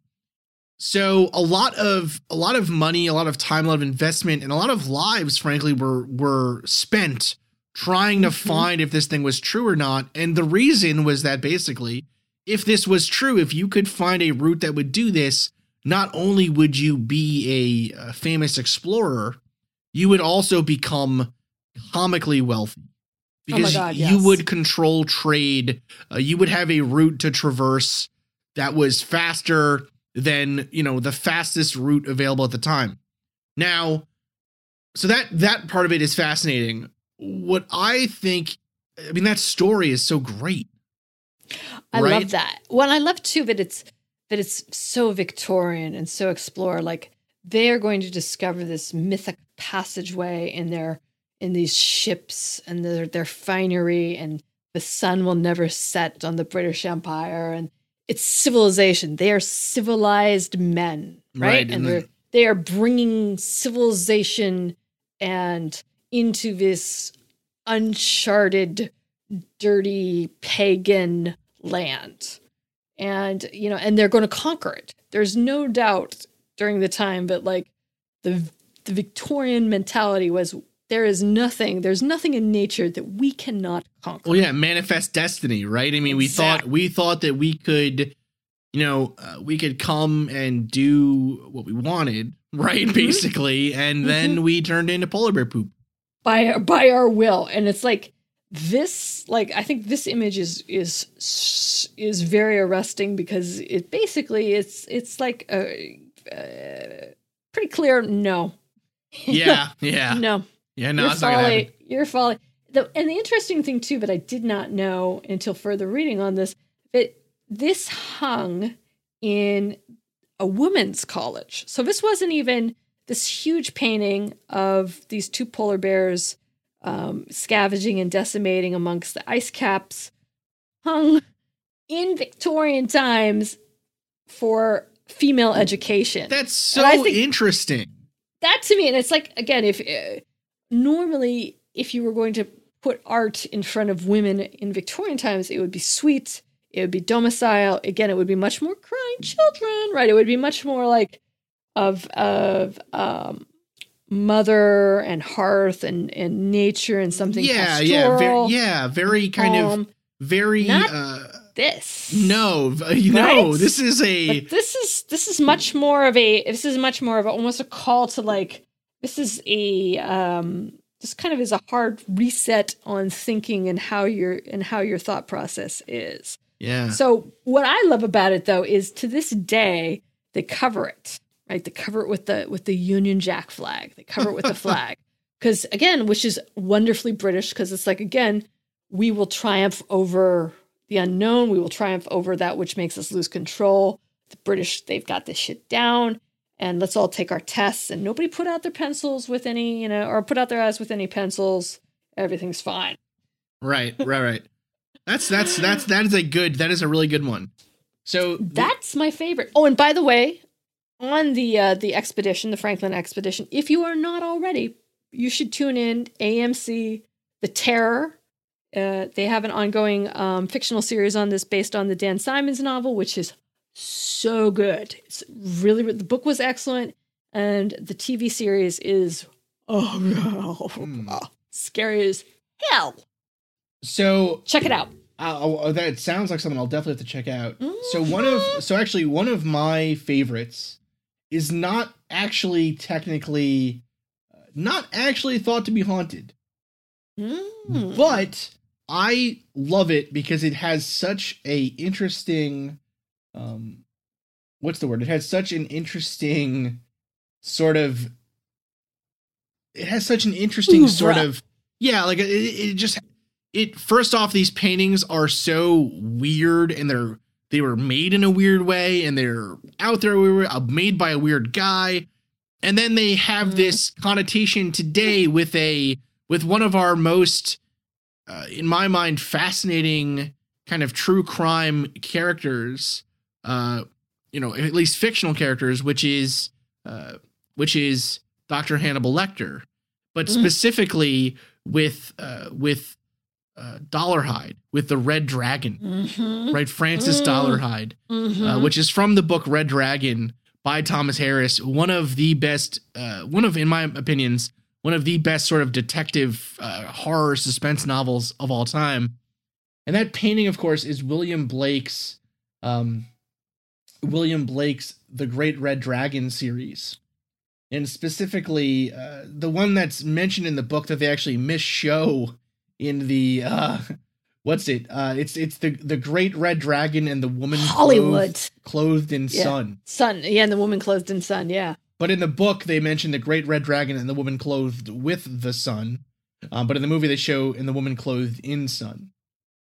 So a lot of a lot of money, a lot of time, a lot of investment, and a lot of lives, frankly, were were spent trying to mm-hmm. find if this thing was true or not. And the reason was that basically, if this was true, if you could find a route that would do this, not only would you be a, a famous explorer, you would also become comically wealthy. Because oh my God, yes. you would control trade. Uh, you would have a route to traverse that was faster than, you know, the fastest route available at the time. Now, so that that part of it is fascinating. What I think, I mean, that story is so great. I right? love that. Well, I love too that it's that it's so Victorian and so explorer. Like, they are going to discover this mythic passageway in their in these ships and their their finery, and the sun will never set on the British Empire, and it's civilization. They are civilized men, right? right and they're, they are bringing civilization and into this uncharted, dirty, pagan land. And, you know, and they're going to conquer it. There's no doubt during the time that, like, the, the Victorian mentality was, there is nothing, there's nothing in nature that we cannot conquer. Well, yeah, manifest destiny, right? I mean, we exactly. thought we thought that we could, you know, uh, we could come and do what we wanted, right? Mm-hmm. Basically, and mm-hmm. then we turned into polar bear poop by by our will. And it's like this, like I think this image is is is very arresting, because it basically it's it's like a, a pretty clear no. Yeah, yeah, no. Yeah, no, you're it's falling, not going to happen. You're falling. The, and the interesting thing, too, but I did not know until further reading on this, that this hung in a women's college. So this wasn't even this huge painting of these two polar bears um, scavenging and decimating amongst the ice caps, hung in Victorian times for female education. That's so interesting. That to me, and it's like, again, if uh, normally if you were going to put art in front of women in Victorian times, it would be sweet. It would be domicile. Again, it would be much more crying children, right? It would be much more like of of um, mother and hearth and, and nature and something yeah, pastoral. Yeah, ve- yeah, very kind um, of very. Not uh, this. No, you know, right? this is a. But this is this is much more of a. This is much more of a, almost a call to like. This is a. Um, this kind of is a hard reset on thinking and how your and how your thought process is. Yeah. So what I love about it, though, is to this day, they cover it, right? They cover it with the with the Union Jack flag. They cover it with the flag. Because, again, which is wonderfully British, because it's like, again, we will triumph over the unknown. We will triumph over that which makes us lose control. The British, they've got this shit down. And let's all take our tests. And nobody put out their pencils with any, you know, or put out their eyes with any pencils. Everything's fine. Right, right, right. That's that's that's that is a good that is a really good one. So th- that's my favorite. Oh, and by the way, on the uh, the expedition, the Franklin expedition, if you are not already, you should tune in A M C The Terror. Uh, they have an ongoing um, fictional series on this based on the Dan Simons novel, which is so good. It's really the book was excellent, and the T V series is oh no, mm. scary as hell. So check it out. Uh, that sounds like something I'll definitely have to check out. Mm-hmm. So one of, so actually one of my favorites is not actually technically, uh, not actually thought to be haunted, mm. but I love it because it has such a interesting, um, what's the word? It has such an interesting sort of, it has such an interesting Ooh, sort right. of, yeah, like it, it just. It first off, these paintings are so weird, and they're they were made in a weird way, and they're out there we were made by a weird guy, and then they have mm. this connotation today with a with one of our most, uh, in my mind, fascinating kind of true crime characters, uh, you know, at least fictional characters, which is uh, which is Doctor Hannibal Lecter, but mm. specifically with uh, with. Uh, Dollarhide with the Red Dragon, mm-hmm. right? Francis mm. Dollarhide, mm-hmm. uh, which is from the book Red Dragon by Thomas Harris. One of the best, uh, one of, in my opinions, one of the best sort of detective uh, horror suspense novels of all time. And that painting, of course, is William Blake's, um, William Blake's The Great Red Dragon series. And specifically uh, the one that's mentioned in the book that they actually misshow in the uh what's it uh it's it's the the Great Red Dragon and the woman Hollywood clothed, clothed in yeah. sun sun yeah and the woman clothed in sun yeah but in the book they mention the Great Red Dragon and the woman clothed with the sun, um, but in the movie they show in the woman clothed in sun.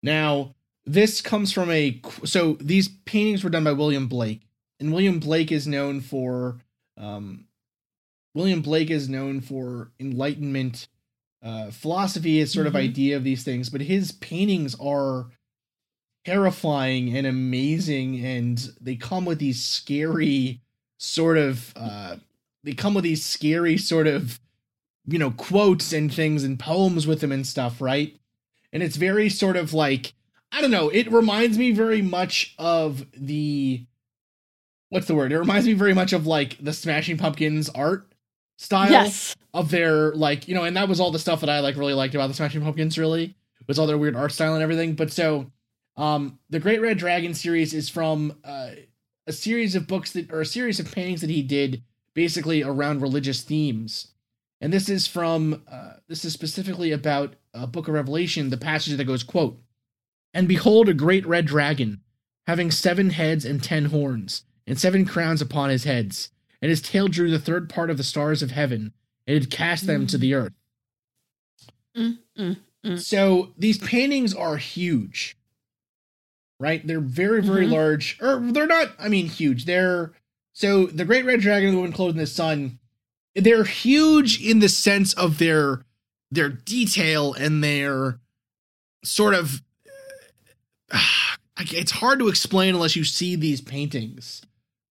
Now this comes from a so these paintings were done by William Blake, and William Blake is known for um William Blake is known for Enlightenment Uh, philosophy is sort mm-hmm. of idea of these things, but his paintings are terrifying and amazing, and they come with these scary sort of uh, they come with these scary sort of you know quotes and things and poems with them and stuff, right? And it's very sort of like I don't know. It reminds me very much of the what's the word? It reminds me very much of like the Smashing Pumpkins art style. Yes. Of their, like, you know, and that was all the stuff that I, like, really liked about the Smashing Pumpkins, really, was all their weird art style and everything. But so, um, the Great Red Dragon series is from uh, a series of books that, or a series of paintings that he did basically around religious themes. And this is from, uh, this is specifically about a book of Revelation, the passage that goes, quote, "And behold, a great red dragon, having seven heads and ten horns, and seven crowns upon his heads, and his tail drew the third part of the stars of heaven, and it cast them to the earth. Mm, mm, mm. So these paintings are huge, right? They're very, very mm-hmm. large. Or they're not, I mean, huge. They're, so the Great Red Dragon, the woman clothed in the sun, they're huge in the sense of their, their detail and their sort of, uh, it's hard to explain unless you see these paintings,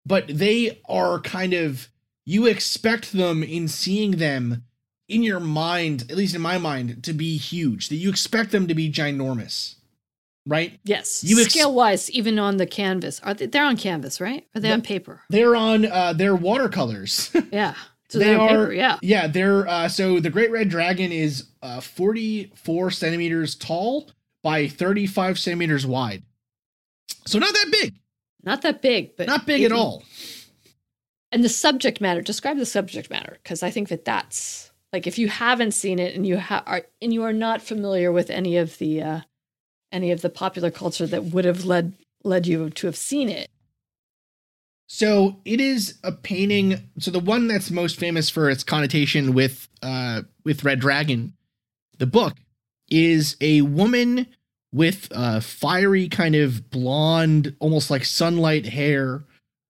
but they are kind of, you expect them in seeing them in your mind, at least in my mind, to be huge, that you expect them to be ginormous, right? Yes. You ex- Scale wise, even on the canvas, are they, they're on canvas, right? Are they on paper? They're on, uh, they're watercolors. Yeah. So they are, paper, yeah. Yeah, they're, uh, so the Great Red Dragon is uh, forty-four centimeters tall by thirty-five centimeters wide. So not that big. Not that big, but. Not big even, at all. And the subject matter, describe the subject matter, because I think that that's, like, if you haven't seen it and you ha- are and you are not familiar with any of the, uh, any of the popular culture that would have led led you to have seen it. So it is a painting. So the one that's most famous for its connotation with uh, with Red Dragon, the book, is a woman with uh, fiery kind of blonde, almost like sunlight hair,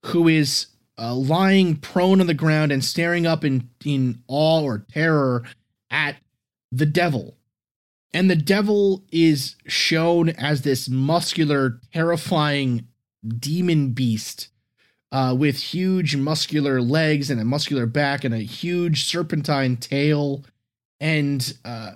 who is uh, lying prone on the ground and staring up in, in awe or terror at the devil. And the devil is shown as this muscular, terrifying demon beast. Uh, with huge muscular legs and a muscular back and a huge serpentine tail and, uh,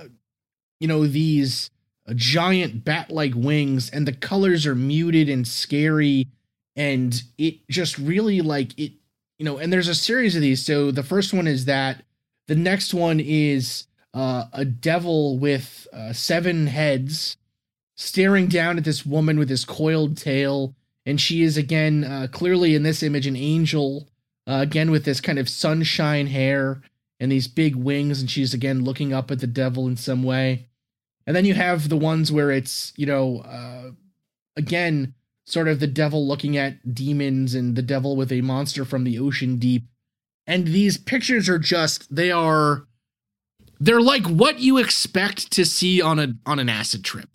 you know, these uh, giant bat-like wings, and the colors are muted and scary. And it just really like it, you know, and there's a series of these. So the first one is that. The next one is uh, a devil with uh, seven heads staring down at this woman with his coiled tail. And she is, again, uh, clearly in this image, an angel, uh, again, with this kind of sunshine hair and these big wings. And she's, again, looking up at the devil in some way. And then you have the ones where it's, you know, uh, again, sort of the devil looking at demons and the devil with a monster from the ocean deep. And these pictures are just, they are, they're like what you expect to see on a on an acid trip.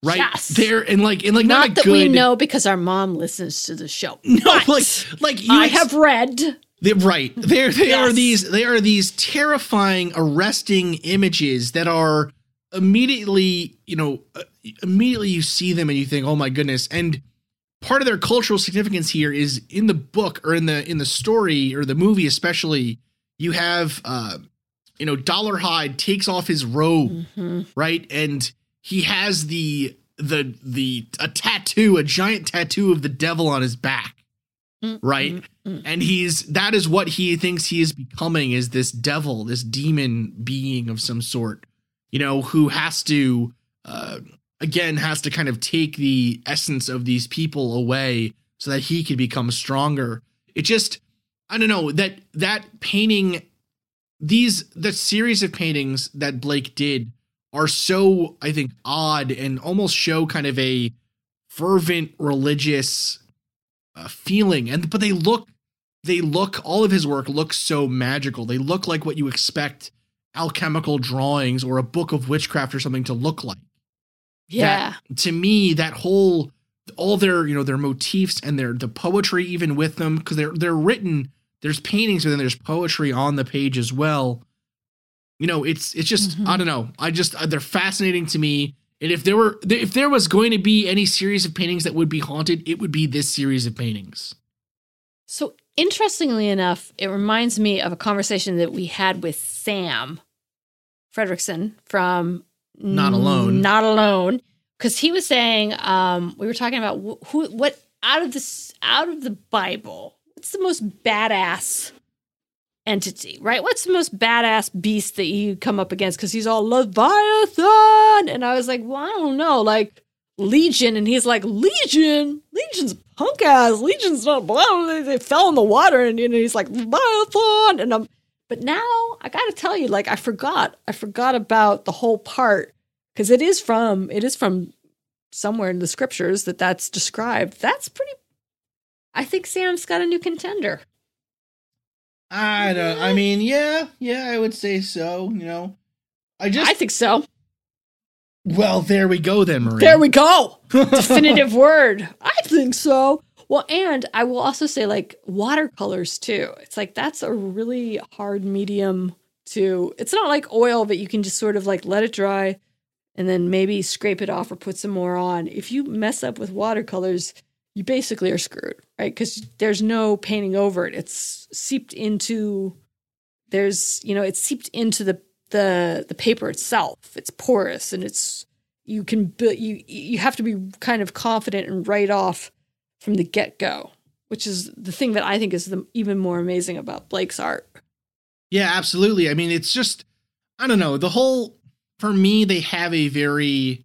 Right yes. there and like and like not, not that good, we know because our mom listens to the show. No, like like you I ex- have read. They, right there, they yes. are these. They are these terrifying, arresting images that are immediately, you know, uh, immediately you see them and you think, oh my goodness. And part of their cultural significance here is in the book or in the in the story or the movie, especially. You have, uh, you know, Dollarhide takes off his robe, mm-hmm. right, and. He has the the the a tattoo, a giant tattoo of the devil on his back, right? Mm-hmm, mm-hmm. And he's that is what he thinks he is becoming, is this devil, this demon being of some sort, you know, who has to uh, again has to kind of take the essence of these people away so that he can become stronger. It just I don't know that that painting, these the series of paintings that Blake did. Are so, I think, odd and almost show kind of a fervent religious uh, feeling. And but they look, they look, all of his work looks so magical. They look like what you expect alchemical drawings or a book of witchcraft or something to look like. Yeah. That, to me, that whole, all their, you know, their motifs and their the poetry even with them, because they're they're written, there's paintings, but then there's poetry on the page as well. You know, it's it's just mm-hmm. I don't know. I just they're fascinating to me. And if there were if there was going to be any series of paintings that would be haunted, it would be this series of paintings. So interestingly enough, it reminds me of a conversation that we had with Sam Fredrickson from Not Alone. Not Alone, because he was saying um, we were talking about wh- who what out of this out of the Bible, what's the most badass entity, right? What's the most badass beast that you come up against? Because he's all Leviathan, and I was like, well, I don't know, like Legion, and he's like, Legion, Legion's punk ass, Legion's not blah. They, they fell in the water, and you know, he's like Leviathan, and I'm. But now I gotta tell you, like I forgot, I forgot about the whole part because it is from it is from somewhere in the scriptures that that's described. That's pretty. I think Sam's got a new contender. I don't, I mean, yeah, yeah, I would say so, you know, I just I think so. Well, there we go then, Marie. There we go. Definitive word. I think so. Well, and I will also say, like, watercolors, too. It's like, that's a really hard medium to, it's not like oil, but you can just sort of, like, let it dry and then maybe scrape it off or put some more on. If you mess up with watercolors, you basically are screwed, right? Because there's no painting over it. It's seeped into, there's, you know, it's seeped into the, the, the paper itself. It's porous, and it's, you can, you you have to be kind of confident and write off from the get-go, which is the thing that I think is the even more amazing about Blake's art. Yeah, absolutely. I mean, it's just, I don't know, the whole, for me, they have a very,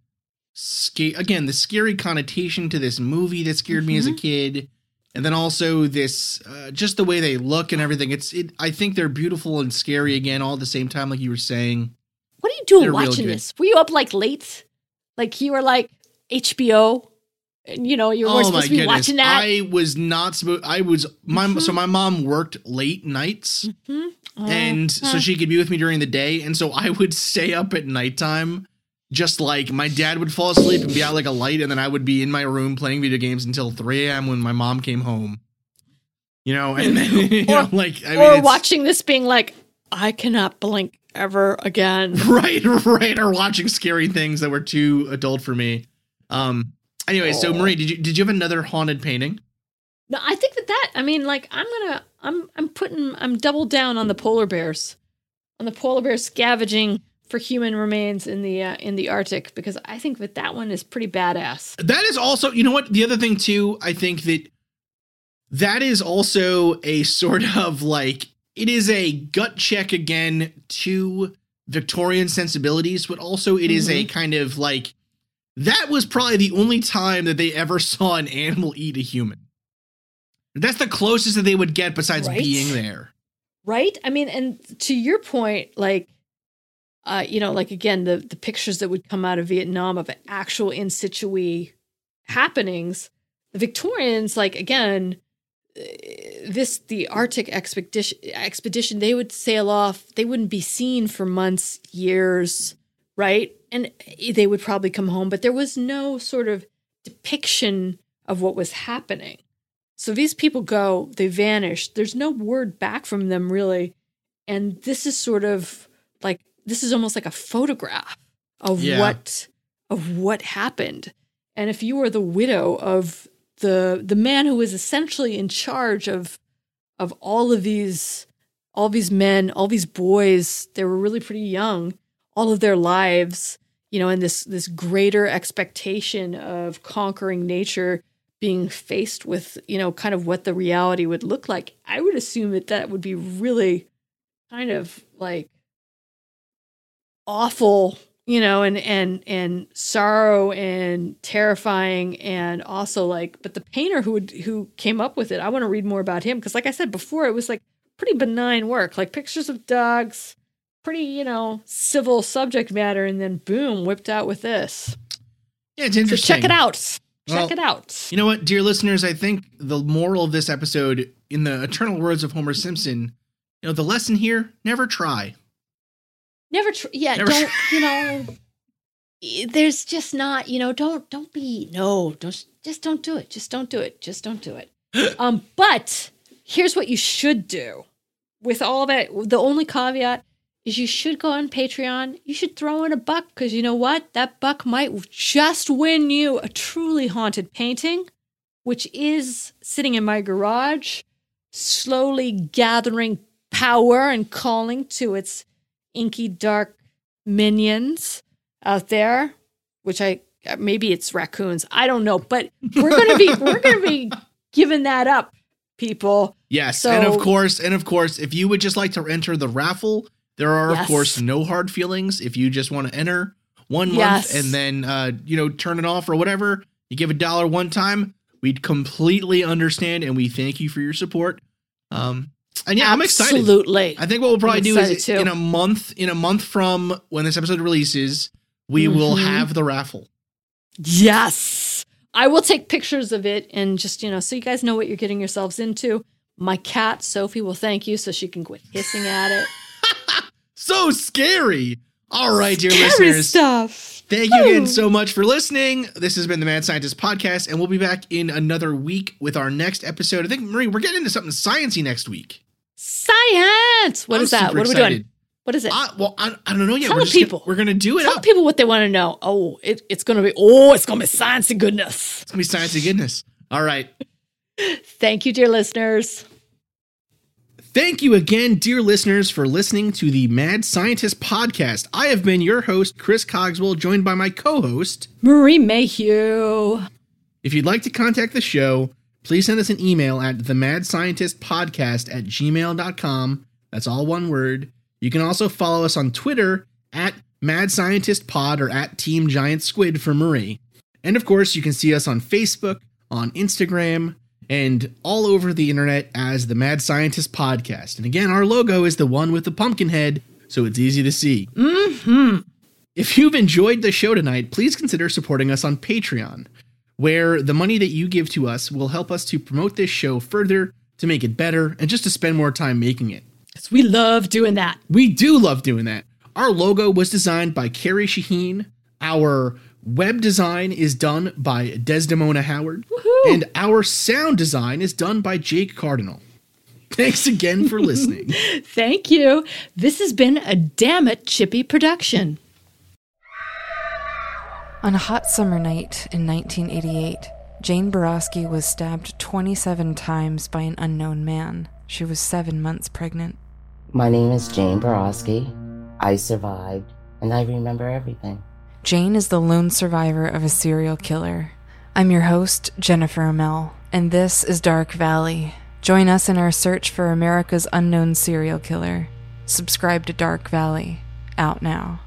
sca- again, the scary connotation to this movie that scared mm-hmm. me as a kid. And then also this, uh, just the way they look and everything. It's, it, I think they're beautiful and scary again, all at the same time, like you were saying. What are you doing they're watching this? Were you up like late? Like you were like H B O? And, you know, you were oh supposed to be goodness. watching that. I was not supposed. I was my mm-hmm. so my mom worked late nights, mm-hmm. oh, and huh. so she could be with me during the day, and so I would stay up at nighttime. Just like my dad would fall asleep and be out like a light, and then I would be in my room playing video games until three a.m. when my mom came home. You know, and then you or, know, like I or mean, watching this, being like, I cannot blink ever again. Right, right, or watching scary things that were too adult for me. Um. Anyway, oh. so Marie, did you did you have another haunted painting? No, I think that that I mean, like I'm gonna I'm I'm putting I'm double down on the polar bears, on the polar bears scavenging for human remains in the uh, in the Arctic, because I think that that one is pretty badass. That is also, you know what, the other thing too, I think that that is also a sort of like, it is a gut check again to Victorian sensibilities, but also it mm-hmm. is a kind of like. That was probably the only time that they ever saw an animal eat a human. That's the closest that they would get besides right? being there. Right? I mean, and to your point, like, uh, you know, like, again, the, the pictures that would come out of Vietnam of actual in situ happenings, the Victorians, like, again, this, the Arctic expedition, expedition, they would sail off. They wouldn't be seen for months, years, right? And they would probably come home, but there was no sort of depiction of what was happening. So these people go, they vanish. There's no word back from them, really. And this is sort of like, this is almost like a photograph of yeah. what of what happened. And if you were the widow of the the man who was essentially in charge of of all of these all these men, all these boys, they were really pretty young, all of their lives. You know, and this this greater expectation of conquering nature, being faced with, you know, kind of what the reality would look like. I would assume that that would be really kind of like awful, you know, and and and sorrow and terrifying, and also like. But the painter who would, who came up with it, I want to read more about him, because, like I said before, it was like pretty benign work, like pictures of dogs. Pretty, you know, civil subject matter, and then boom, whipped out with this. Yeah, it's interesting. So check it out. Check well, it out. You know what, dear listeners, I think the moral of this episode, in the eternal words of Homer Simpson, you know, the lesson here, never try. Never try. Yeah, never don't, try. You know, there's just not, you know, don't, don't be, no, don't, just don't do it. Just don't do it. Just don't do it. um, But here's what you should do with all that. The only caveat is you should go on Patreon. You should throw in a buck, because you know what? That buck might just win you a truly haunted painting, which is sitting in my garage, slowly gathering power and calling to its inky, dark minions out there, which I, maybe it's raccoons. I don't know, but we're going to be, we're going to be giving that up, people. Yes. So, and of course, and of course, if you would just like to enter the raffle, there are, yes. of course, no hard feelings. If you just want to enter one month yes. and then, uh, you know, turn it off or whatever, you give a dollar one time, we'd completely understand, and we thank you for your support. Um, and yeah, absolutely. I'm excited. Absolutely. I think what we'll probably do is too. in a month, in a month from when this episode releases, we mm-hmm. will have the raffle. Yes. I will take pictures of it, and just, you know, so you guys know what you're getting yourselves into. My cat, Sophie, will thank you, so she can quit hissing at it. So scary. All right, dear Scary listeners. Stuff. Thank you again so much for listening. This has been the Mad Scientist Podcast, and we'll be back in another week with our next episode. I think, Marie, we're getting into something sciencey next week. Science! What I'm is that? What are excited. we doing? What is it? I, well, I, I don't know yet. Tell we're people. Gonna, we're going to do it Tell up. people what they want to know. Oh, it, it's going to be, oh, it's going to be science and goodness. It's going to be science and goodness. All right. Thank you, dear listeners. Thank you again, dear listeners, for listening to the Mad Scientist Podcast. I have been your host, Chris Cogswell, joined by my co-host, Marie Mayhew. If you'd like to contact the show, please send us an email at themadscientistpodcast at gmail dot com. That's all one word. You can also follow us on Twitter at Mad Scientist Pod or at Team Giant Squid for Marie. And of course, you can see us on Facebook, on Instagram, and all over the internet as the Mad Scientist Podcast. And again, our logo is the one with the pumpkin head, so it's easy to see. Mm-hmm. If you've enjoyed the show tonight, please consider supporting us on Patreon, where the money that you give to us will help us to promote this show further, to make it better, and just to spend more time making it. Because we love doing that. We do love doing that. Our logo was designed by Carrie Shaheen. Our web design is done by Desdemona Howard. Woohoo. And our sound design is done by Jake Cardinal. Thanks again for listening. Thank you. This has been a Damn It Chippy production. On a hot summer night in nineteen eighty-eight, Jane Borowski was stabbed twenty-seven times by an unknown man. She was seven months pregnant. My name is Jane Borowski. I survived, and I remember everything. Jane is the lone survivor of a serial killer. I'm your host, Jennifer Amell, and this is Dark Valley. Join us in our search for America's unknown serial killer. Subscribe to Dark Valley. Out now.